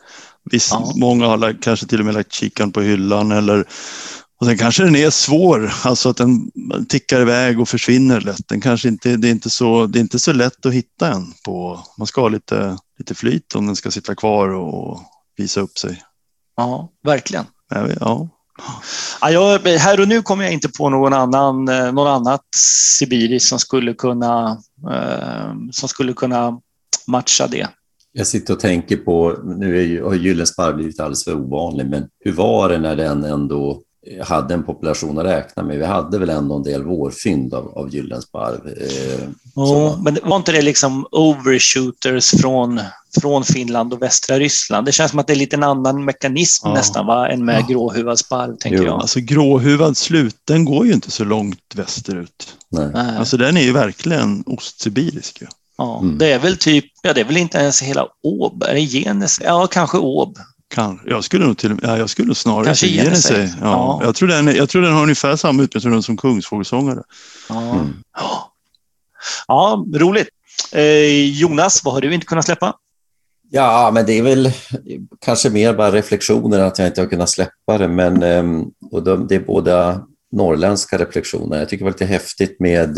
Många har kanske till och med lagt kikan på hyllan eller, och sen kanske den är svår, alltså att den tickar iväg och försvinner lätt. Den kanske inte, det är inte så lätt att hitta en på. Man ska ha lite flyt om den ska sitta kvar och visa upp sig. Ja, verkligen. Ja. Här och nu kommer jag inte på någon annat sibiriskt som skulle kunna matcha det. Jag sitter och tänker på, har gyllensparv blivit alldeles för ovanlig, men hur var det när den ändå hade en population att räkna med? Vi hade väl ändå en del vårfynd av gyllensparv. Men var inte det liksom overshooters från Finland och västra Ryssland? Det känns som att det är lite en annan mekanism nästan än med gråhuvudsparv, tänker jag. Alltså gråhuvudslut, den går ju inte så långt västerut. Nej. Alltså den är ju verkligen ostsibirisk ju. Ja, det är väl det är väl inte ens hela Åb, är det Genes? Ja, kanske Åb. Jag skulle snarare ge sig. Ja. Jag tror den har ungefär samma utbildning som kungsfågelsångare. Ja, roligt. Jonas, vad har du inte kunnat släppa? Ja, men det är väl kanske mer bara reflektioner att jag inte har kunnat släppa det, men och det är båda norrländska reflektioner. Jag tycker det var lite häftigt med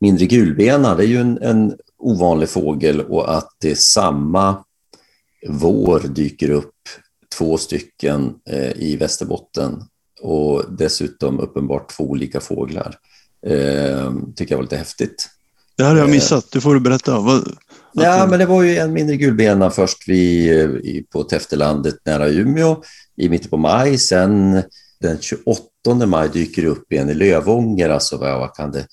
mindre gulbena. Det är ju en ovanlig fågel, och att det är samma vår dyker upp 2 stycken i Västerbotten och dessutom uppenbart 2 olika fåglar. Tycker jag var lite häftigt. Det här har jag missat, du får berätta. Men det var ju en mindre gulbena först på Täftelandet nära Umeå i mitten på maj. Sen den 28 maj dyker det upp igen i Lövånger, alltså vad kan det,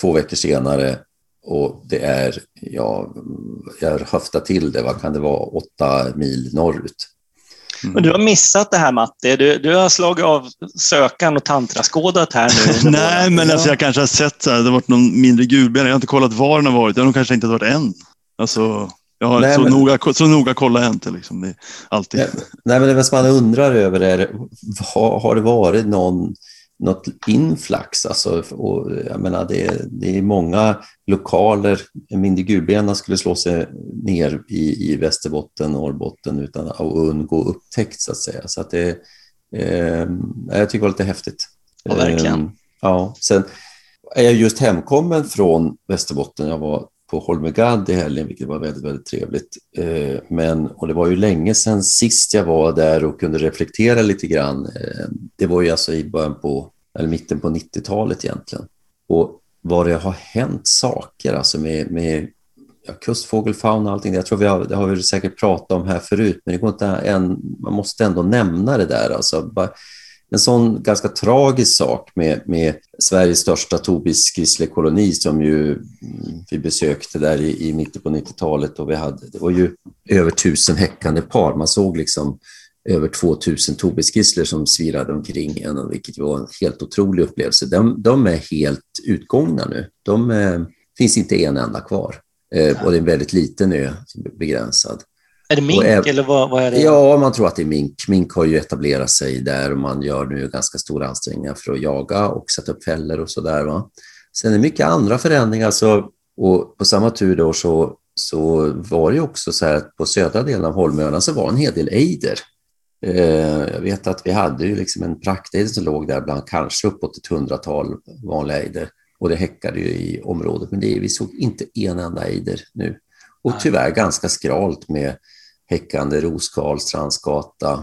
2 veckor senare. Och det är, jag höftar till det, vad kan det vara, 8 mil norrut. Men du har missat det här, Matti. Du har slagit av sökan och tantraskådat här nu. Nej, men alltså, jag kanske har sett så här, det har varit någon mindre gulben. Jag har inte kollat var den har varit. Jag har nog kanske inte varit än. Alltså, jag har så noga kollat än till liksom. Det är alltid. Nej, men det som man undrar över är, har det varit något inflax, alltså, och jag menar, det är många lokaler. Mindre gulbena skulle slå sig ner i Västerbotten, Norrbotten utan att undgå upptäckt, så att säga. Så att det, jag tycker det var lite häftigt. Ja, verkligen. Sen är jag just hemkommen från Västerbotten. Jag var på Holmergad i helgen, vilket var väldigt, väldigt trevligt. Och det var ju länge sedan sist jag var där och kunde reflektera lite grann. Det var ju alltså i mitten på 90-talet egentligen. Och vad det har hänt saker alltså med ja, kustfågelfauna och allting. Jag tror det har vi säkert pratat om här förut, men det går inte man måste ändå nämna det där. Alltså, en sån ganska tragisk sak med Sveriges största tobisgrislekoloni som ju vi besökte där i mitten på 90-talet, och det var ju över 1000 häckande par. Man såg liksom över 2000 tobisgrisslor som svirade omkring en, vilket var en helt otrolig upplevelse. De är helt utgångna nu. Det finns inte en enda kvar. Och det är en väldigt liten ö, begränsad. Är det mink eller vad är det? Ja, man tror att det är mink. Mink har ju etablerat sig där, och man gör nu ganska stora ansträngningar för att jaga och sätta upp fällor och sådär. Va? Sen är det mycket andra förändringar. Så, och på samma tur då så var det ju också så här att på södra delen av Holmöarna så var en hel del ejder. Jag vet att vi hade ju liksom en praktejder som låg där bland kanske uppåt ett 100-tal vanliga ejder. Och det häckade ju i området, men vi såg inte en enda ejder nu. Och tyvärr ganska skralt med häckande roskal, strandskata.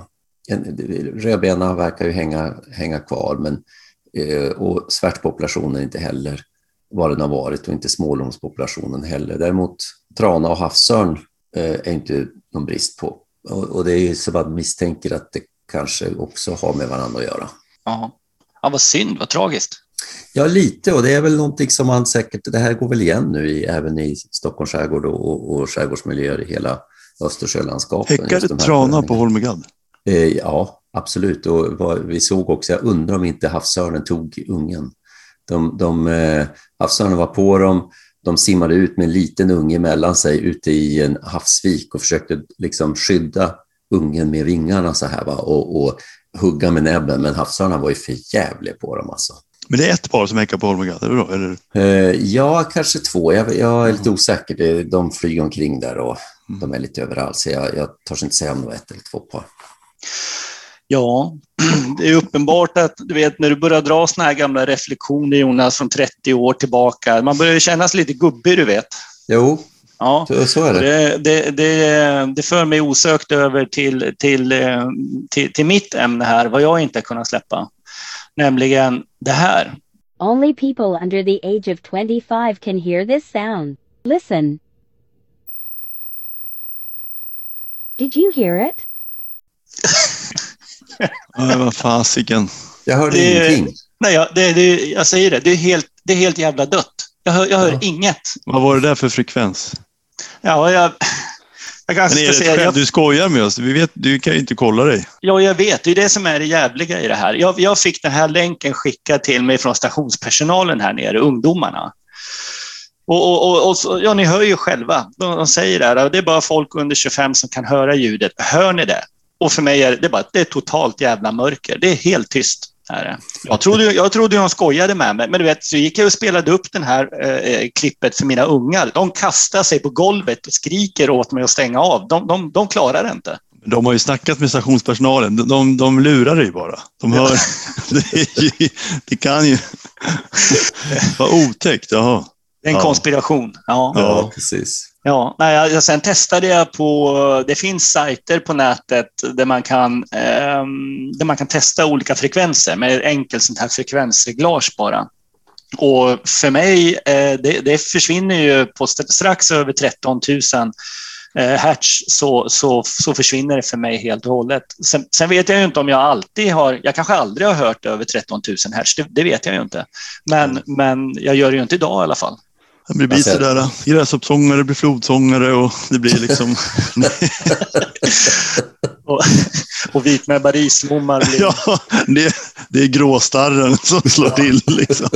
Rödbena verkar ju hänga kvar, men och svärtpopulationen inte heller vad den har varit, och inte smålomspopulationen heller. Däremot trana och havsörn är inte någon brist på. Och det är ju så att man misstänker att det kanske också har med varandra att göra. Ja, vad synd, vad tragiskt. Ja, lite, och det är väl någonting som man säkert, det här går väl igen nu även i Stockholms skärgård och skärgårdsmiljöer i hela Östersjölandskapet. Häckade trana på Holmergad? Ja, absolut. Och vi såg också, jag undrar om inte havsörnen tog ungen. Havsörnen var på dem, de simmade ut med en liten unge mellan sig ute i en havsvik och försökte liksom skydda ungen med vingarna så här, va? Och hugga med näbben, men havsörnen var ju för jävlig på dem alltså. Men det är ett par som häckar på Holmergad, eller? Ja, kanske två. Jag är lite osäker. De flyger omkring där och de är lite överallt. Så jag törs inte säga om det var ett eller två par. Ja, det är uppenbart att du vet, när du börjar dra såna här gamla reflektioner, Jonas, från 30 år tillbaka. Man börjar kännas lite gubbig, du vet. Jo, ja, så är det. Det för mig osökt över till mitt ämne här, vad jag inte kunnat släppa. Nämligen det här. Only people under the age of 25 can hear this sound. Listen. Did you hear it? Vad fasiken. Jag hörde ingenting. Nej, jag säger det. Det är helt jävla dött. Jag hör inget. Vad var det där för frekvens? Ja, du skojar med oss. Vi vet, du kan ju inte kolla dig. Ja, jag vet. Det är det som är det jävliga i det här. Jag fick den här länken skickad till mig från stationspersonalen här nere, ungdomarna. Och ni hör ju själva. De säger det här. Det är bara folk under 25 som kan höra ljudet. Hör ni det? Och för mig är det bara det är totalt jävla mörker. Det är helt tyst. Här. Jag trodde de skojade med mig, men du vet, så gick jag och spelade upp den här klippet för mina ungar. De kastar sig på golvet och skriker åt mig att stänga av. De klarar det inte. De har ju snackat med stationspersonalen. De lurar ju bara. De hör. Det kan ju vara otäckt. Jaha. Det är en konspiration. Ja, precis. Ja, sen testade jag på, det finns sajter på nätet där man kan testa olika frekvenser med enkelt sånt här frekvensreglage bara. Och för mig, det försvinner ju på strax över 13 000 hertz så försvinner det för mig helt och hållet. Sen vet jag ju inte om jag kanske aldrig har hört över 13 000 hertz, det vet jag ju inte. Men jag gör det ju inte idag i alla fall. Det blir sådär, gräshoppsångare, det blir flodsångare och det blir liksom... och vitnäbbar islommar blir... Ja, det är gråstarren som slår till liksom.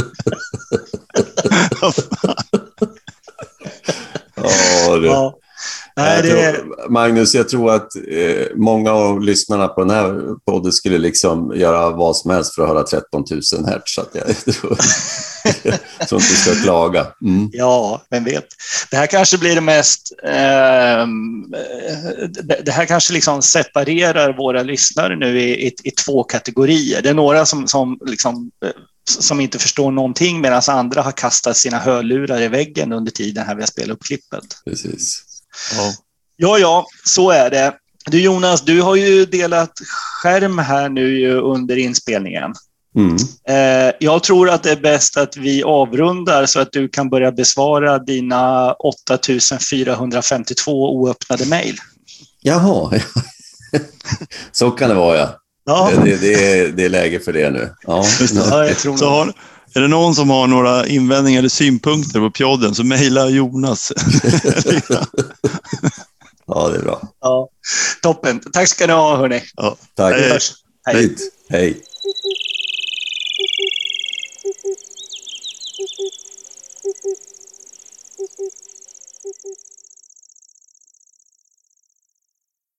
Magnus, jag tror att många av lyssnarna på den här podden skulle liksom göra vad som helst för att höra 13 000 hertz, så att jag tror att du ska klaga. Mm. Ja, vem vet. Det här kanske blir det mest... det här kanske liksom separerar våra lyssnare nu i två kategorier. Det är några som inte förstår någonting, medan andra har kastat sina hörlurar i väggen under tiden här vi har spelat upp klippet. Precis. Ja, så är det. Du Jonas, du har ju delat skärm här nu under inspelningen. Jag tror att det är bäst att vi avrundar så att du kan börja besvara dina 8452 oöppnade mejl. Jaha, så kan det vara, ja. Ja. Det är läge för det nu. Ja. Ja, jag tror så. Är det någon som har några invändningar eller synpunkter på podden så mejla Jonas. Ja, det är bra. Ja. Toppen. Tack ska ni ha, hörni. Ja. Tack. Hej. Hej. Hej.